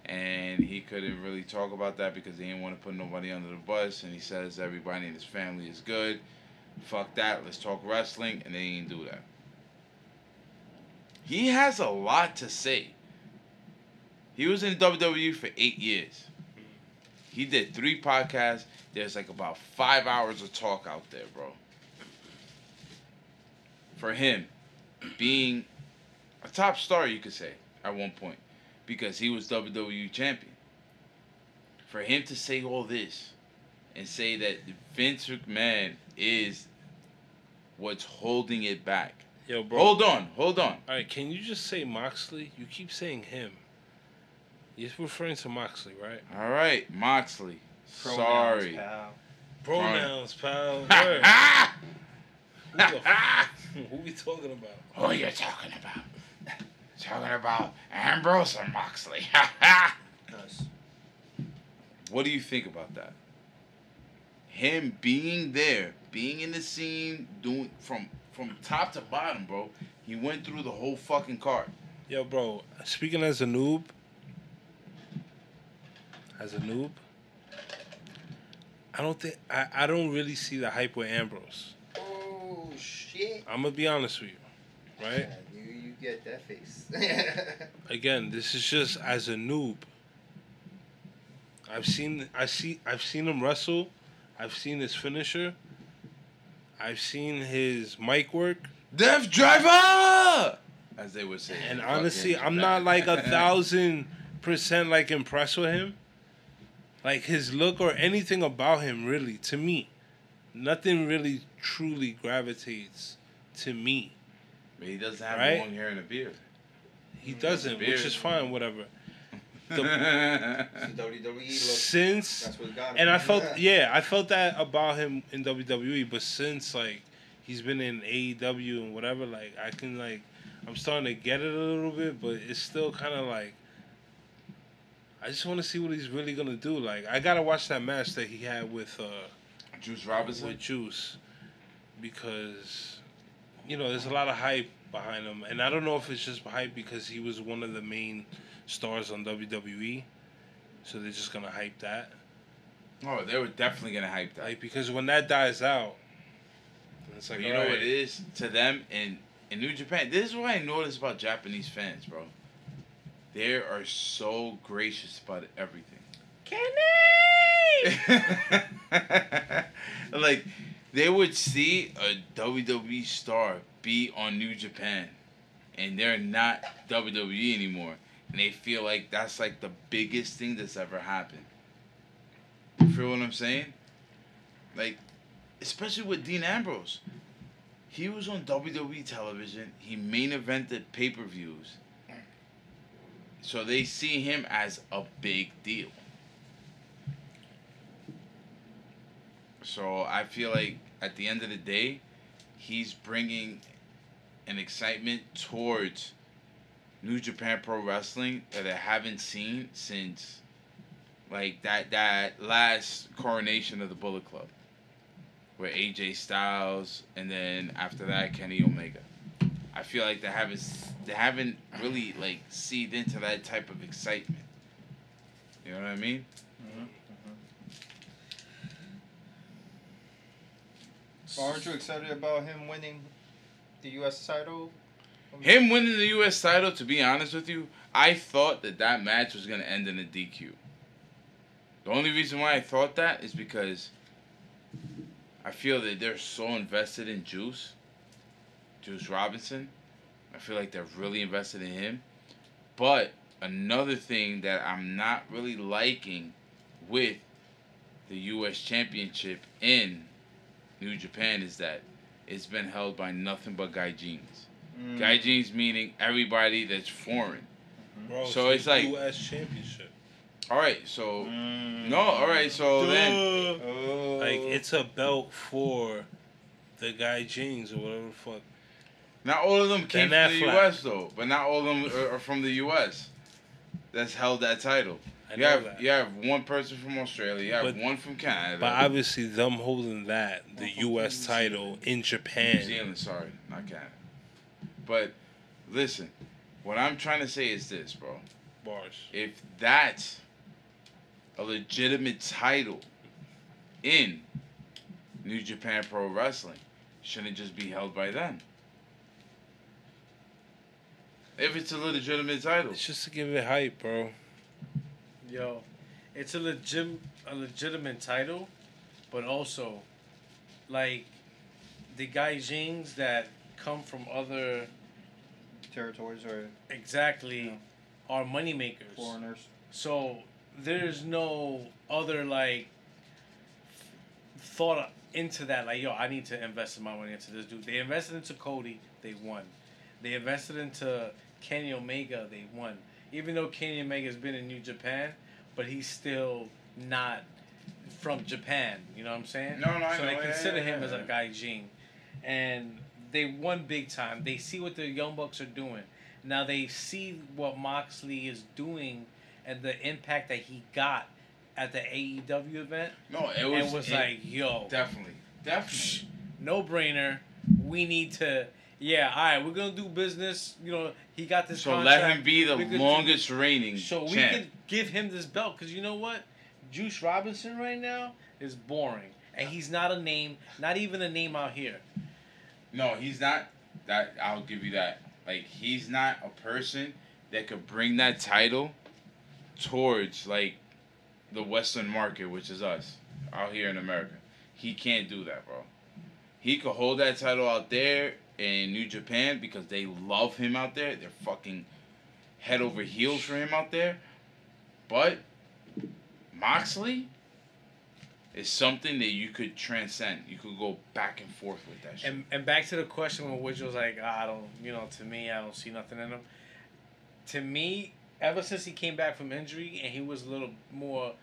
and he couldn't really talk about that because he didn't want to put nobody under the bus. And he says everybody in his family is good. Fuck that. Let's talk wrestling. And they didn't do that. He has a lot to say. He was in WWE for 8 years. He did 3 podcasts. There's like about 5 hours of talk out there, bro. For him, being a top star, you could say, at one point, because he was WWE champion. For him to say all this and say that Vince McMahon is what's holding it back. Yo, bro. Hold on. All right, can you just say Moxley? You keep saying him. You're referring to Moxley, right? All right, Moxley. Sorry. Pronouns, pal. Word. Who we talking about? Who you talking about? Talking about Ambrose and Moxley. Nice. What do you think about that? Him being there, being in the scene, doing from top to bottom, bro. He went through the whole fucking card. Yo, bro, speaking as a noob, I don't really see the hype with Ambrose. Oh, shit. I'm going to be honest with you, right? Yeah, you get that face. Again, this is just as a noob. I've seen him wrestle. I've seen his finisher. I've seen his mic work. Death Driver! As they would say. And honestly, I'm not like 1,000% like impressed with him. Like his look or anything about him, really, to me. Nothing really truly gravitates to me. But he doesn't have long hair and a beard. He doesn't, which is fine, whatever. WWE since that's what got him. And I felt that about him in WWE, but since like he's been in AEW and whatever, like I'm starting to get it a little bit, but it's still kind of like I just want to see what he's really gonna do. Like I gotta watch that match that he had with Juice Robinson because there's a lot of hype behind him, and I don't know if it's just hype because he was one of the main stars on WWE, so they're just gonna hype that. Oh, they were definitely gonna hype that. Like because when that dies out, it's like you know what it is to them in New Japan. This is what I noticed about Japanese fans, bro. They are so gracious about everything. Kenny! Like they would see a WWE star be on New Japan, and they're not WWE anymore. And they feel like that's like the biggest thing that's ever happened. You feel what I'm saying? Like, especially with Dean Ambrose. He was on WWE television. He main evented pay-per-views. So they see him as a big deal. So I feel like at the end of the day, he's bringing an excitement towards New Japan Pro Wrestling that I haven't seen since, like, that last coronation of the Bullet Club, where AJ Styles, and then after that, Kenny Omega. I feel like they haven't really, like, seeped into that type of excitement. You know what I mean? Mm-hmm. Mm-hmm. Aren't you excited about him winning the U.S. title? Him winning the U.S. title, to be honest with you, I thought that match was going to end in a DQ. The only reason why I thought that is because I feel that they're so invested in Juice Robinson. I feel like they're really invested in him. But another thing that I'm not really liking with the U.S. Championship in New Japan is that it's been held by nothing but gaijins. Mm. Gaijins meaning everybody that's foreign. Bro, so it's like U.S. Championship. All right, so all right, so then like it's a belt for the gaijins or whatever the fuck. Not all of them came from the U.S. though, but not all of them are from the U.S. That's held that title. You have one person from Australia. You have one from Canada. But obviously, them holding that the U.S. title in Japan, New Zealand. Sorry, not Canada. But listen, what I'm trying to say is this, bro. Bars. If that's a legitimate title in New Japan Pro Wrestling, shouldn't it just be held by them? If it's a legitimate title. It's just to give it hype, bro. Yo, it's a legitimate title, but also, like, the gaijins that come from other territories or are money makers, foreigners. So there's no other like thought into that. Like, yo, I need to invest my money into this dude. They invested into Cody, they won. They invested into Kenny Omega, they won. Even though Kenny Omega's been in New Japan, but he's still not from Japan. You know what I'm saying? No, so they consider him as a gaijin, and they won big time. They see what the Young Bucks are doing. Now they see what Moxley is doing and the impact that he got at the AEW event. No, it was like, yo. Definitely. No brainer. We need to yeah, all right, we're going to do business. You know, he got this contract. So let him be the longest reigning champ. So we can give him this belt because you know what? Juice Robinson right now is boring. And he's not a name, not even a name out here. No, he's not. That I'll give you that. Like, he's not a person that could bring that title towards, like, the Western market, which is us out here in America. He can't do that, bro. He could hold that title out there in New Japan because they love him out there. They're fucking head over heels for him out there. But Moxley is something that you could transcend. You could go back and forth with that shit. And back to the question when Witch was like, to me, I don't see nothing in him. To me, ever since he came back from injury and he was a little more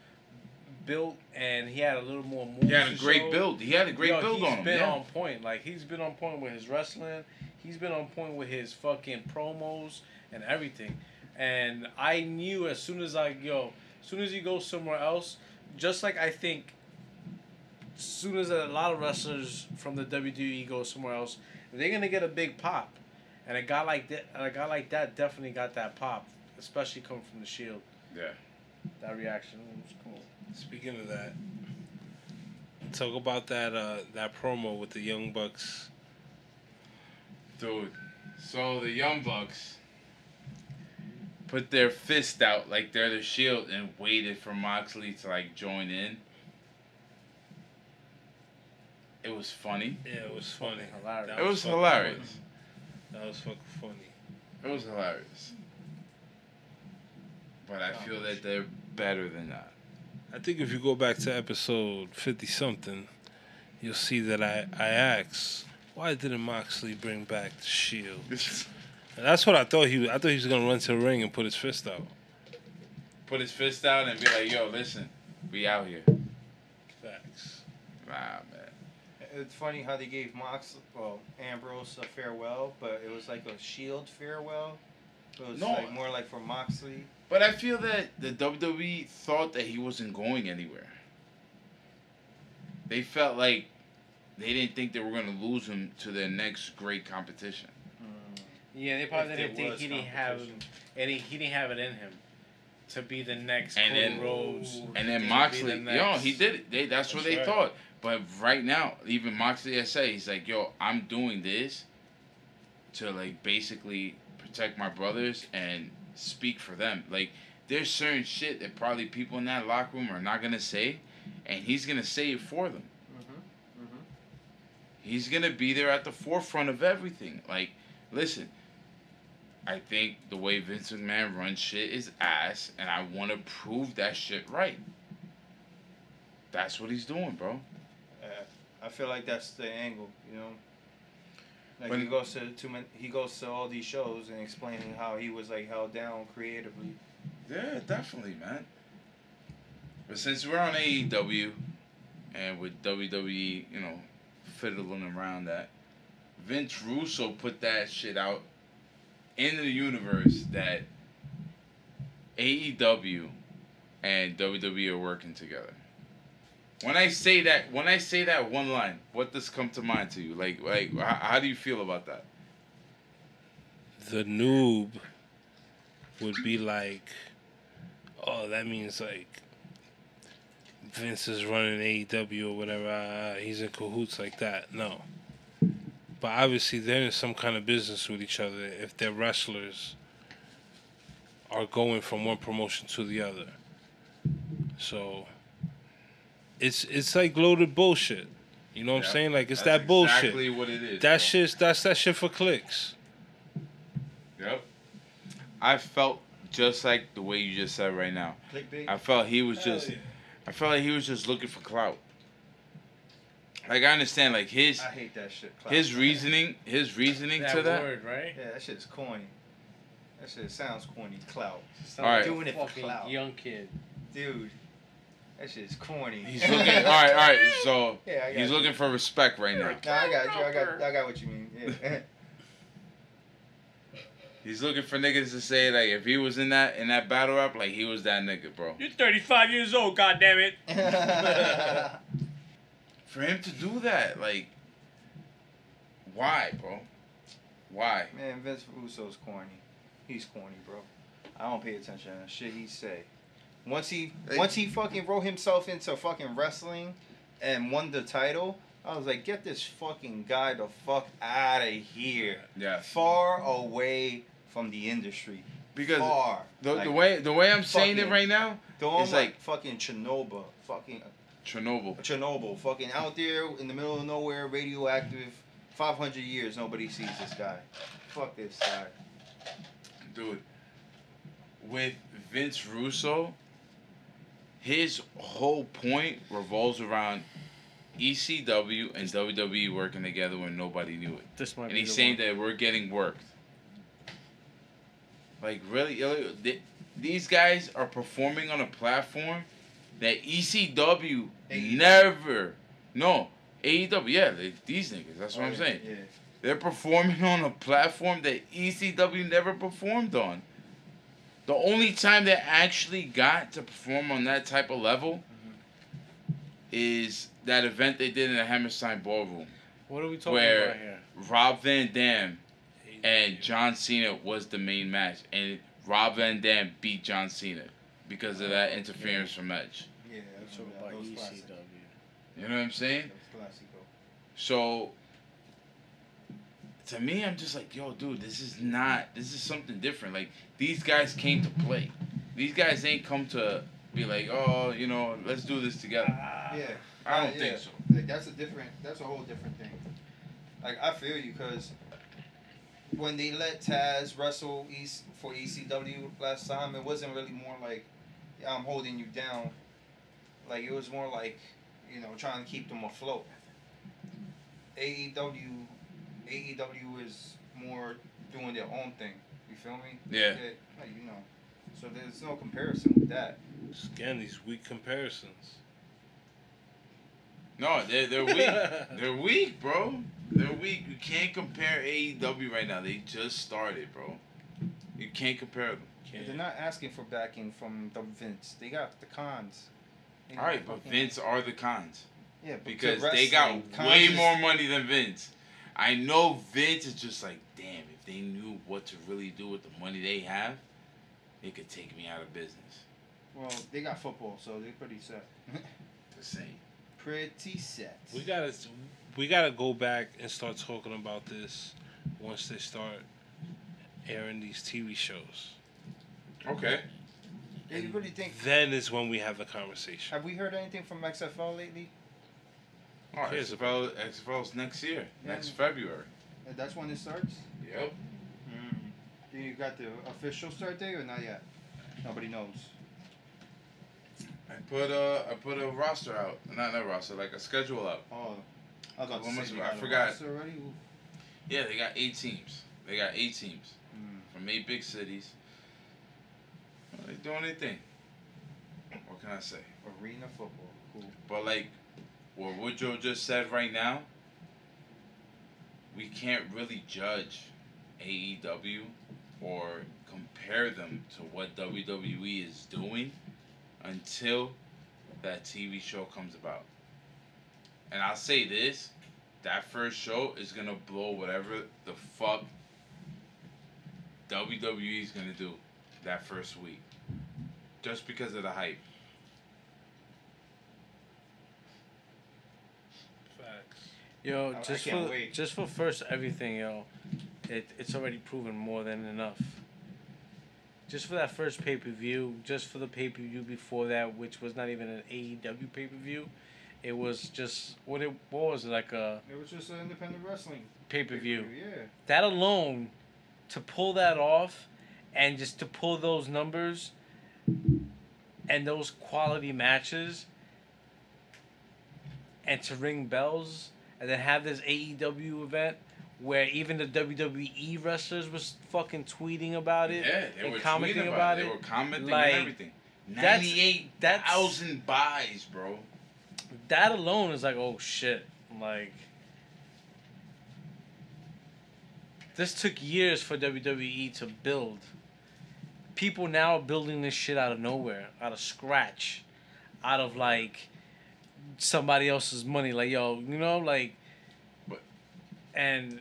built and he had a little more moves. He had a great build. He had a great build on him. He's been on point. Like, he's been on point with his wrestling. He's been on point with his fucking promos and everything. And I knew as soon as he goes somewhere else, just like I think as soon as a lot of wrestlers from the WWE go somewhere else, they're going to get a big pop. And a guy like that definitely got that pop, especially coming from the Shield. Yeah. That reaction was cool. Speaking of that, talk about that promo with the Young Bucks. Dude, so the Young Bucks put their fist out like they're the Shield and waited for Moxley to, like, join in. It was funny. Yeah, it was funny. Hilarious. It was hilarious. That was fucking funny. It was hilarious. But I feel that they're better than that. I think if you go back to episode 50-something, you'll see that I asked, why didn't Moxley bring back the Shield? And that's what I thought I thought he was going to run to the ring and put his fist out. Put his fist out and be like, yo, listen, we out here. Facts. Wow, man. It's funny how they gave Ambrose a farewell, but it was like a Shield farewell. It was more like for Moxley. But I feel that the WWE thought that he wasn't going anywhere. They felt like they didn't think they were going to lose him to their next great competition. Yeah, they probably didn't think he didn't have it in him to be the next Cody Rhodes. And then Moxley, he did it. That's what they thought. But right now, even Moxley he's like, yo, I'm doing this to, like, basically protect my brothers and speak for them. Like, there's certain shit that probably people in that locker room are not going to say, and he's going to say it for them. Mm-hmm. Mm-hmm. He's going to be there at the forefront of everything. Like, listen, I think the way Vince McMahon runs shit is ass, and I want to prove that shit right. That's what he's doing, bro. I feel like that's the angle, you know. Like, but he goes to all these shows and explaining how he was, like, held down creatively. Yeah, definitely, man. But since we're on AEW and with WWE, you know, fiddling around that, Vince Russo put that shit out in the universe that AEW and WWE are working together. When I say that one line, what does come to mind to you? Like, how do you feel about that? The noob would be like, oh, that means, like, Vince is running AEW or whatever. He's in cahoots like that. No. But obviously, they're in some kind of business with each other if their wrestlers are going from one promotion to the other. So It's like loaded bullshit. You know what I'm saying? Like, it's that bullshit. That's exactly what it is. That's that shit for clicks. Yep. I felt just like the way you just said right now. Clickbait. I felt like he was just looking for clout. Like, I understand, like, I hate that shit. Clout. His reasoning to that. That word, right? Yeah, that shit's corny. That shit sounds corny. Clout. All right. Doing it for clout. Young kid. Dude. That shit's corny. He's looking. all right. So yeah, he's looking for respect right now. No, I got you. I got what you mean. Yeah. He's looking for niggas to say, like, if he was in that battle rap, like, he was that nigga, bro. You're 35 years old, goddammit. For him to do that, like, why, bro? Why? Man, Vince Russo's corny. He's corny, bro. I don't pay attention to shit he say. Once he fucking wrote himself into fucking wrestling and won the title, I was like, get this fucking guy the fuck out of here. Yes. Far away from the industry. Because the way I'm saying it right now is like fucking Chernobyl. Fucking Chernobyl. Fucking out there in the middle of nowhere, radioactive. 500 years, nobody sees this guy. Fuck this guy. Dude, with Vince Russo, his whole point revolves around ECW and WWE working together when nobody knew it. This might and he's saying one. That we're getting worked. Like, really? These guys are performing on a platform that ECW never... No. AEW, yeah, these niggas. That's what I'm saying. Yeah. They're performing on a platform that ECW never performed on. The only time they actually got to perform on that type of level is that event they did in the Hammerstein Ballroom. What are we talking about here? Rob Van Dam and John Cena was the main match. And Rob Van Dam beat John Cena because of that interference from Edge. Yeah, that's what about ECW. You know what I'm saying? So, to me, I'm just like, yo, dude, this is something different. Like, these guys came to play. These guys ain't come to be like, oh, you know, let's do this together. Yeah. I don't think so. Like, that's a whole different thing. Like, I feel you, because when they let Taz wrestle for ECW last time, it wasn't really more like, I'm holding you down. Like, it was more like, you know, trying to keep them afloat. AEW is more doing their own thing. You feel me? Yeah. Like, you know, so there's no comparison with that. Again, these weak comparisons. No, they're weak. They're weak, bro. They're weak. You can't compare AEW right now. They just started, bro. You can't compare them. They're not asking for backing from the Vince. They got the cons. All right, but Vince are the cons. Yeah, because they got way more money than Vince. I know Vince is just like, damn, if they knew what to really do with the money they have, they could take me out of business. Well, they got football, so they're pretty set. The same. Pretty set. We gotta go back and start talking about this once they start airing these TV shows. Okay. You really think then is when we have the conversation. Have we heard anything from XFL lately? Oh, XFL's next year, next February. That's when it starts? Yep. Mm-hmm. You got the official start date or not yet? Nobody knows. I put a roster out. Not roster, like a schedule out. Oh. I thought I forgot. Roster already? Yeah, they got 8 teams. From 8 big cities. They doing anything. What can I say? Arena football. Cool. But like what Woodrow just said right now, we can't really judge AEW or compare them to what WWE is doing until that TV show comes about. And I'll say this, that first show is going to blow whatever the fuck WWE is going to do that first week. Just because of the hype. Facts. Yo, just for first everything, yo, it's already proven more than enough. Just for that first pay-per-view, just for the pay-per-view before that, which was not even an AEW pay-per-view, it was just it was just an independent wrestling pay-per-view. Yeah. That alone, to pull that off, and just to pull those numbers and those quality matches and to ring bells and then have this AEW event where even the WWE wrestlers was fucking tweeting about it. Yeah, they were commenting about it. They were commenting like, and everything. 98,000 buys, bro. That alone is like, oh shit. Like, this took years for WWE to build. People now are building this shit out of nowhere, out of scratch, out of like somebody else's money. Like, yo, you know, like, but, and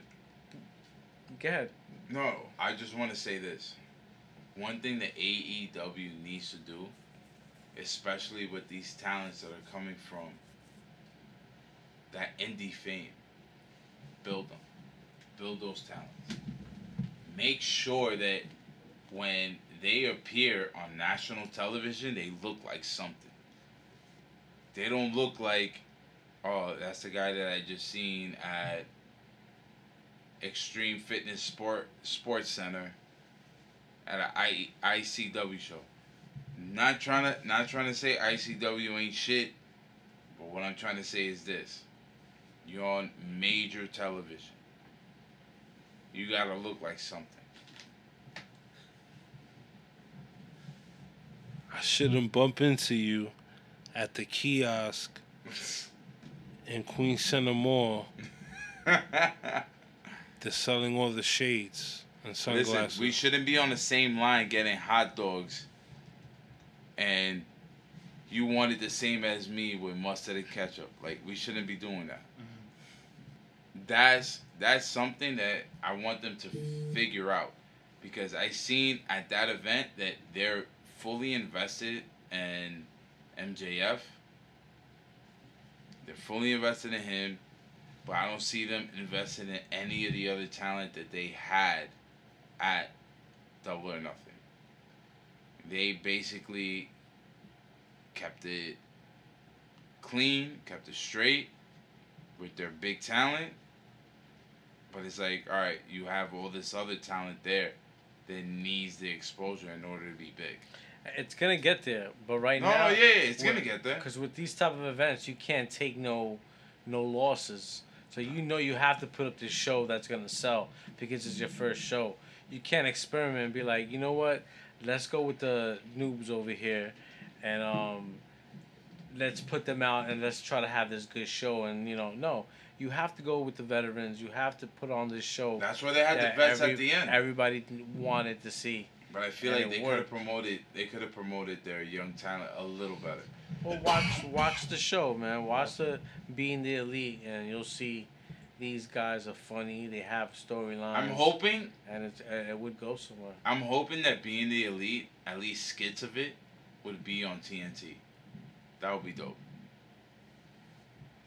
Go ahead. No, I just want to say this. One thing that AEW needs to do, especially with these talents that are coming from that indie fame, build them. Build those talents. Make sure that when they appear on national television, they look like something. They don't look like, oh, that's the guy that I just seen at Extreme Fitness Sports Center at an ICW show. Not trying to say ICW ain't shit, but what I'm trying to say is this. You're on major television. You gotta look like something. I shouldn't bump into you at the kiosk in Queens Center Mall. They're selling all the shades and sunglasses. Listen, we shouldn't be on the same line getting hot dogs, and you wanted the same as me with mustard and ketchup. Like, we shouldn't be doing that. Mm-hmm. That's something that I want them to figure out, because I seen at that event that they're fully invested in MJF. They're fully invested in him, but I don't see them investing in any of the other talent that they had at Double or Nothing. They basically kept it clean, kept it straight with their big talent. But it's like, all right, you have all this other talent there that needs the exposure in order to be big. It's going to get there, but right now... No, yeah, it's going to get there. Because with these type of events, you can't take no losses. So you have to put up this show that's going to sell because it's your first show. You can't experiment and be like, you know what? Let's go with the noobs over here and let's put them out and let's try to have this good show. And, no. You have to go with the veterans. You have to put on this show. That's where they had the vets at the end. Everybody wanted to see. But I feel like they could have promoted their young talent a little better. Well, watch the show, man. Watch the Being the Elite, and you'll see these guys are funny. They have storylines. I'm hoping, and it would go somewhere. I'm hoping that Being the Elite, at least skits of it, would be on TNT. That would be dope.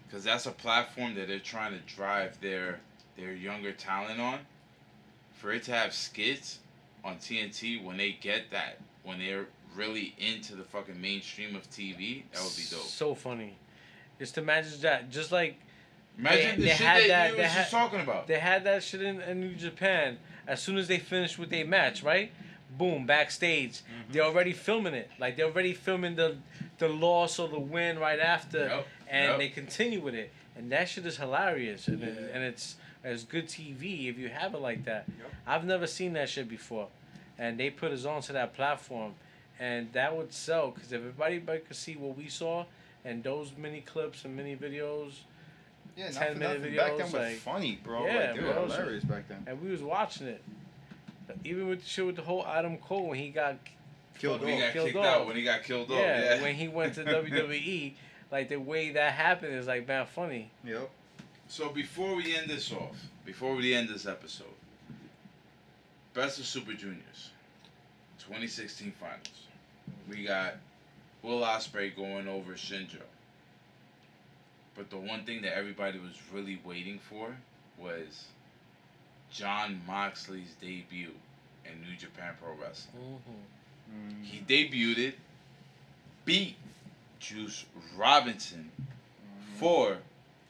Because that's a platform that they're trying to drive their younger talent on. For it to have skits on TNT when they get that, when they're really into the fucking mainstream of TV, that would be dope. So funny. Just imagine that. Just like... Imagine the shit that you were just talking about. They had that shit in New Japan. As soon as they finished with their match, right? Boom, backstage. Mm-hmm. They're already filming it. Like, they're already filming the loss or the win right after. Yep. And They continue with it. And that shit is hilarious. And, it's good TV if you have it like that. Yep. I've never seen that shit before. And they put us onto that platform. And that would sell. Because if everybody could see what we saw and those mini clips and mini videos, 10-minute videos. Back then was funny, bro. Yeah, they were hilarious back then. And we was watching it. Even with the shit with the whole Adam Cole when he got killed off. When he got killed off. Yeah, when he went to WWE. Like, the way that happened is, bad funny. Yep. So, before we end this episode, Best of Super Juniors, 2016 finals. We got Will Ospreay going over Shinjo. But the one thing that everybody was really waiting for was John Moxley's debut in New Japan Pro Wrestling. Mm-hmm. Mm. He debuted it, beat Juice Robinson for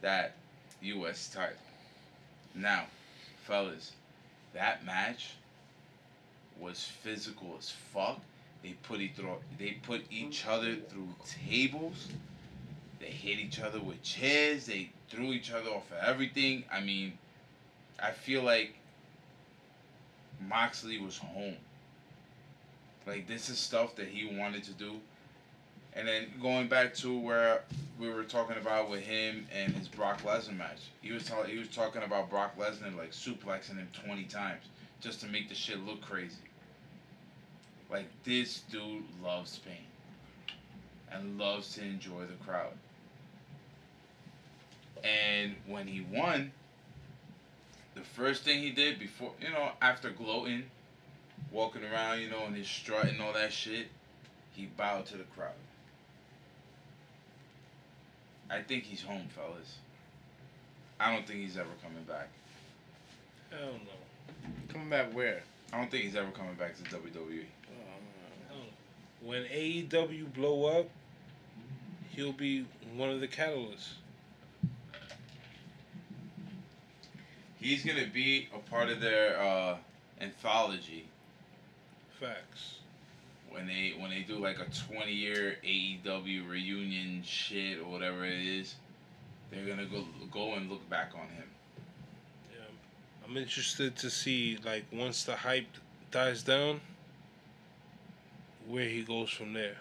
that U.S. title. Now, fellas, that match was physical as fuck. They put each other through tables. They hit each other with chairs. They threw each other off of everything. I mean, I feel like Moxley was home. Like, this is stuff that he wanted to do. And then going back to where we were talking about with him and his Brock Lesnar match. He was talking about Brock Lesnar suplexing him 20 times just to make the shit look crazy. Like, this dude loves pain and loves to enjoy the crowd. And when he won, the first thing he did before, you know, after gloating, walking around, you know, in his strut and all that shit, he bowed to the crowd. I think he's home, fellas. I don't think he's ever coming back. Hell no. Coming back where? I don't think he's ever coming back to WWE. Oh, no. When AEW blow up, he'll be one of the catalysts. He's going to be a part of their anthology. Facts. When they do like a 20-year AEW reunion shit or whatever it is, they're going to go and look back on him. Yeah. I'm interested to see, like, once the hype dies down, where he goes from there.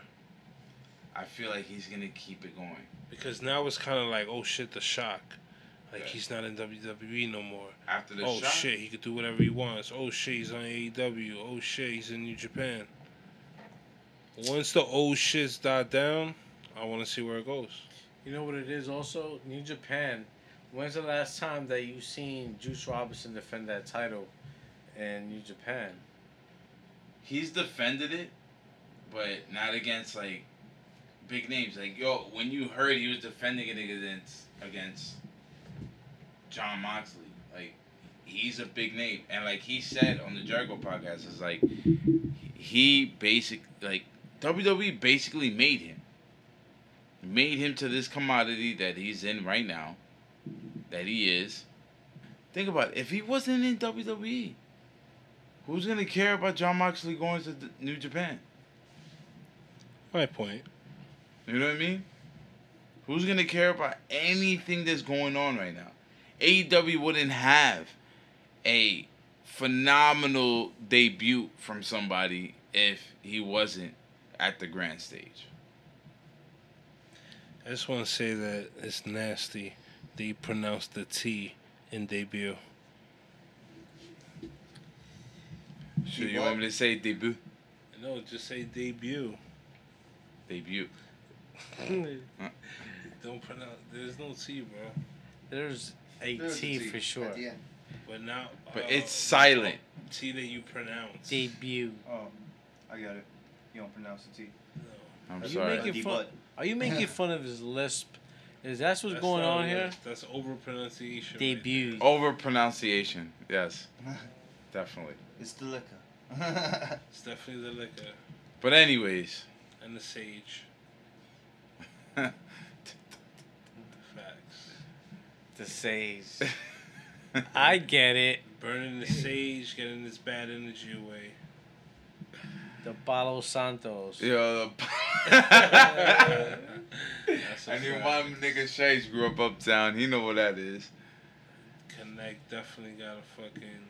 I feel like he's going to keep it going. Because now it's kind of like, oh shit, the shock. Like, he's not in WWE no more. After the shock? Oh, shit, he could do whatever he wants. Oh, shit, he's on AEW. Oh, shit, he's in New Japan. Once the old shit's died down, I want to see where it goes. You know what it is also? New Japan. When's the last time that you seen Juice Robinson defend that title in New Japan? He's defended it, but not against, like, big names. Like, yo, when you heard he was defending it against John Moxley, like, he's a big name, and like he said on the Jericho podcast, is like he basically, like, WWE basically made him to this commodity that he's in right now, that he is. Think about it. If he wasn't in WWE, who's gonna care about John Moxley going to New Japan? My point. You know what I mean? Who's gonna care about anything that's going on right now? AEW wouldn't have a phenomenal debut from somebody if he wasn't at the grand stage. I just want to say that it's nasty that you pronounce the T in debut. Sure, you want me to say debut? No, just say debut. Debut. Don't pronounce. There's no T, bro. There's a T for sure. But now, but it's silent. T that you pronounce. Debut. Oh, I got it. You don't pronounce the T. No. I'm sorry. Are you making fun of his lisp? Is that what's going on here? That's over-pronunciation. Debut. Right? Over-pronunciation. Yes. Definitely. It's the liquor. It's definitely the liquor. But anyways. And the sage. The sage. I get it. Burning the sage, getting this bad energy away. The Palo Santos. Yo, I knew one nigga Chase grew up uptown. He know what that is. Connect definitely got a fucking...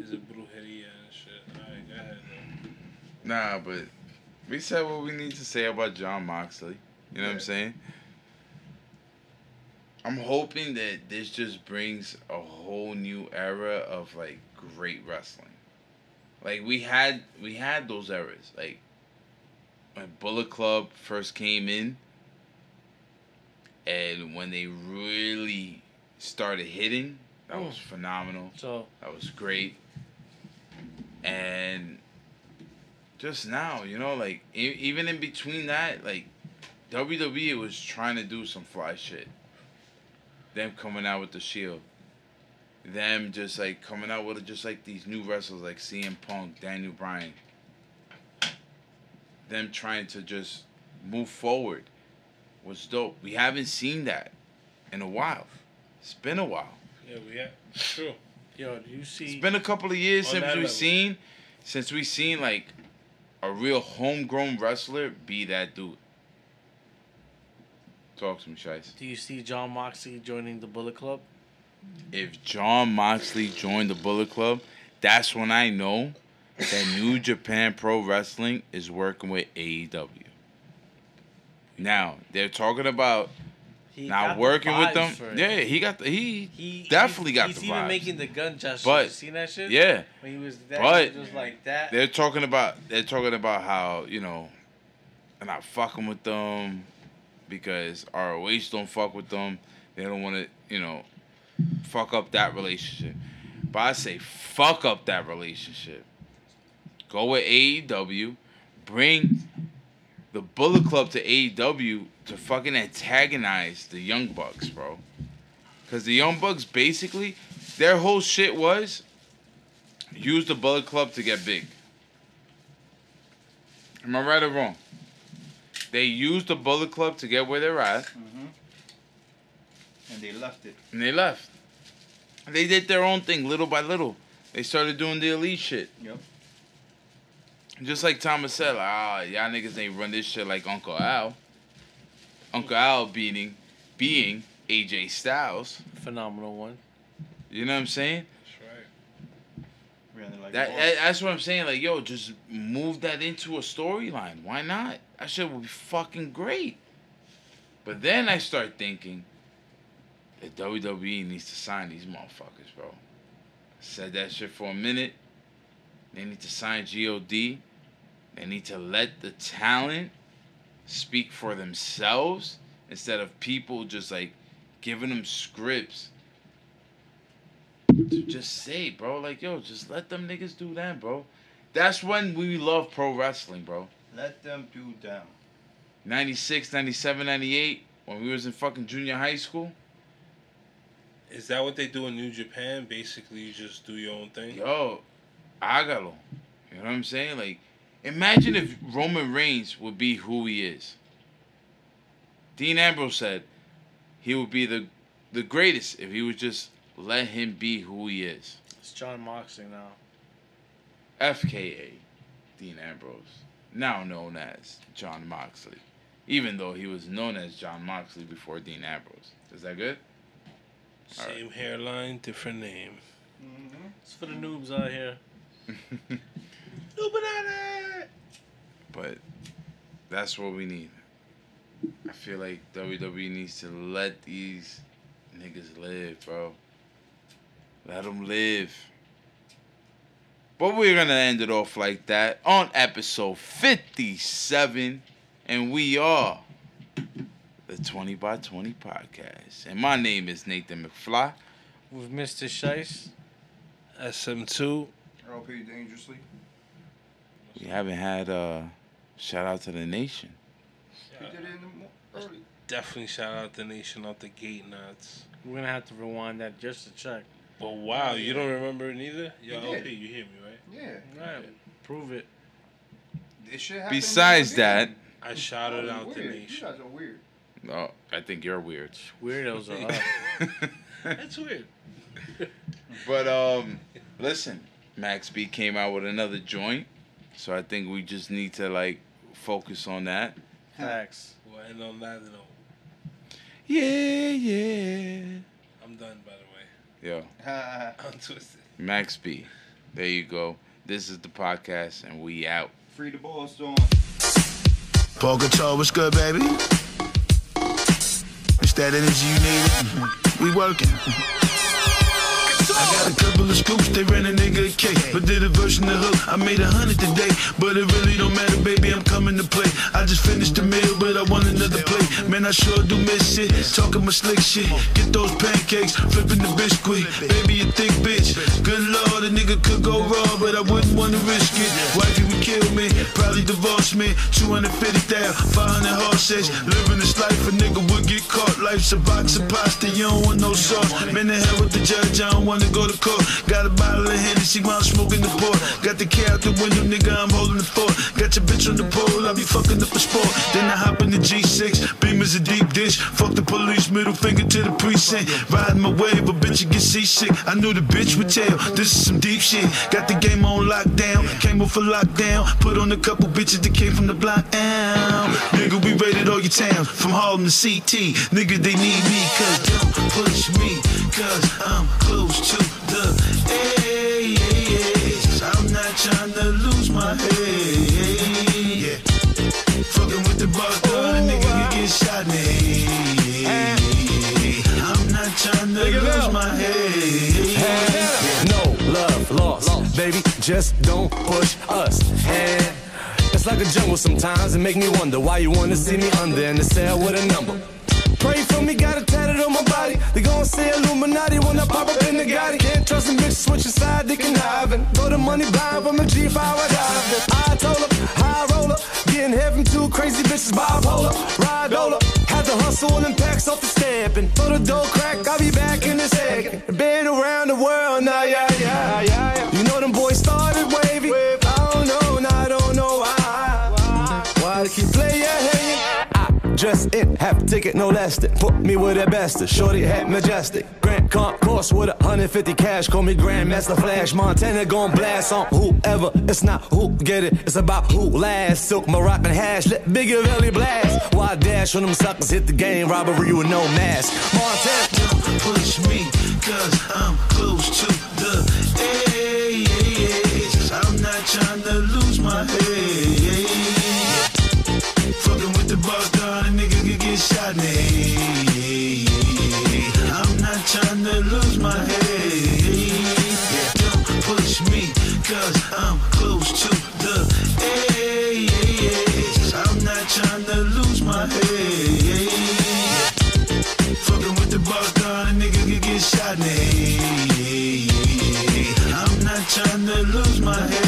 Is a brujeria and shit. Alright, go ahead, though. Nah, but... We said what we need to say about John Moxley. You know what I'm saying? I'm hoping that this just brings a whole new era of, like, great wrestling. Like, we had those eras. Like, when Bullet Club first came in, and when they really started hitting, that was phenomenal. So that was great. And just now, you know, like, even in between that, like, WWE was trying to do some fly shit. Them coming out with the Shield. Them just, like, coming out with just, like, these new wrestlers like CM Punk, Daniel Bryan. Them trying to just move forward was dope. We haven't seen that in a while. It's been a while. Yeah, we have. True. Yo, do you see... It's been a couple of years since we've seen, like, a real homegrown wrestler be that dude. Talk to me, Shice. Do you see John Moxley joining the Bullet Club? If John Moxley joined the Bullet Club, that's when I know that New Japan Pro Wrestling is working with AEW. Now, they're talking about not working with them. Yeah, he definitely got the vibes. He's even making the gun gestures. But, you seen that shit? Yeah. When he was that, but he was like that. They're talking about how, you know, I'm not fucking with them. Because ROH don't fuck with them. They don't want to, you know, fuck up that relationship. But I say, fuck up that relationship. Go with AEW. Bring the Bullet Club to AEW to fucking antagonize the Young Bucks, bro. Because the Young Bucks, basically, their whole shit was use the Bullet Club to get big. Am I right or wrong? They used the Bullet Club to get where they're at. Mm-hmm. And they left it. And they left. They did their own thing little by little. They started doing the elite shit. Yep. Just like Thomas said, like, y'all niggas ain't run this shit like Uncle Al. Uncle Al being AJ Styles. Phenomenal one. You know what I'm saying? That's right. Like that's what I'm saying. Like, yo, just move that into a storyline. Why not? That shit would be fucking great. But then I start thinking that WWE needs to sign these motherfuckers, bro. I said that shit for a minute. They need to sign G.O.D. They need to let the talent speak for themselves instead of people just, like, giving them scripts to just say, bro. Like, yo, just let them niggas do that, bro. That's when we love pro wrestling, bro. Let them do them. 96, 97, 98, when we was in fucking junior high school. Is that what they do in New Japan? Basically, you just do your own thing? Yo, Agalo. You know what I'm saying? Like, imagine if Roman Reigns would be who he is. Dean Ambrose said he would be the greatest if he would just let him be who he is. It's John Moxley now. FKA Dean Ambrose. Now known as John Moxley. Even though he was known as John Moxley before Dean Ambrose. Is that good? Same right. Hairline, different name. Mm-hmm. It's for the noobs out here. But that's what we need. I feel like WWE needs to let these niggas live, bro. Let them live. But we're going to end it off like that on episode 57. And we are the 20 by 20 podcast. And my name is Nathan McFly. With Mr. Chase. SM2. RLP Dangerously. We haven't had a shout out to the nation. We did it early. Definitely shout out the nation out the gate nuts. We're going to have to rewind that just to check. But wow, you don't remember it neither? Yo, RLP, you hear me, right? Yeah. All right. Prove it. This shit happened. Besides that, I shouted out the nation. You guys are weird. No, I think you're weird. Weirdos are up. That's weird. But, listen, Max B came out with another joint, so I think we just need to, like, focus on that. Facts. We'll end on that, though. Yeah, yeah. I'm done, by the way. Yo. I'm twisted. Max B. There you go. This is the podcast, and we out. Free the ball, Storm. Pogacar, what's good, baby? That energy you need, we working. I got a couple of scoops, they ran a nigga a cake, but did a version of hook, I made 100 today, but it really don't matter, baby, I'm coming to play. I just finished the meal, but I want another plate. Man, I sure do miss it, talking my slick shit, get those pancakes, flipping the biscuit, baby, a thick bitch. Good lord, a nigga could go raw, but I wouldn't want to risk it. Wifey would kill me, probably divorce me, 250,000, 500 horses, living this life, a nigga would get caught. Life's a box of pasta, you don't want no sauce. Man, the hell with the judge, I don't want to go to court. Got a bottle of Hennessy while I'm smoking the port. Got the cat out the window, nigga, I'm holding the fort. Got your bitch on the pole, I be fucking up a sport. Then I hop in the G6, Beamer's a deep dish. Fuck the police, middle finger to the precinct. Riding my wave, but bitch, you get seasick. I knew the bitch would tell, this is some deep shit. Got the game on lockdown, came off a lockdown. Put on a couple bitches that came from the block. Nigga, we raided all your towns, from Harlem to CT. Nigga, they need me, cause don't push me, cause I'm close to the edge. I'm not trying to lose my head. Yeah. Fucking with the boss, dog, a nigga can get shot in the head. I'm not trying to lose my head. No love lost, baby, just don't push us. And it's like a jungle sometimes, it make me wonder why you wanna see me under in the cell with a number. Pray for me, got it tatted on my body. They gon' say Illuminati when I pop up in the Gotti. Can't trust them bitches, switch inside, they conniving. Throw the money blind from a G5, I diving. I told her, high roller, getting heaven, two crazy bitches, bipolar, ride roller. Had to hustle and packs off the stamping. Throw the door crack, I'll be back in a second. Been around the world, now, yeah, yeah, yeah, yeah. You know them boys started wavy. I don't know, now I don't know why. Why they keep playing? Just in, half ticket, no less than. Put me with that bastard, shorty hat majestic. Grand Concourse with 150 cash, call me Grandmaster Flash. Montana gon' blast on whoever, it's not who get it, it's about who last. Silk Moroccan hash, let bigger belly blast. Why dash when them suckers hit the game, robbery with no mask. Montana, don't push me, cause I'm close to the edge. I'm not trying to lose my head. Fucking with the boss, dog, a nigga can get shot, nay. I'm not trying to lose my head. Don't push me, cause I'm close to the edge. I'm not trying to lose my head. Fucking with the boss, dog, a nigga can get shot, nay. I'm not trying to lose my head.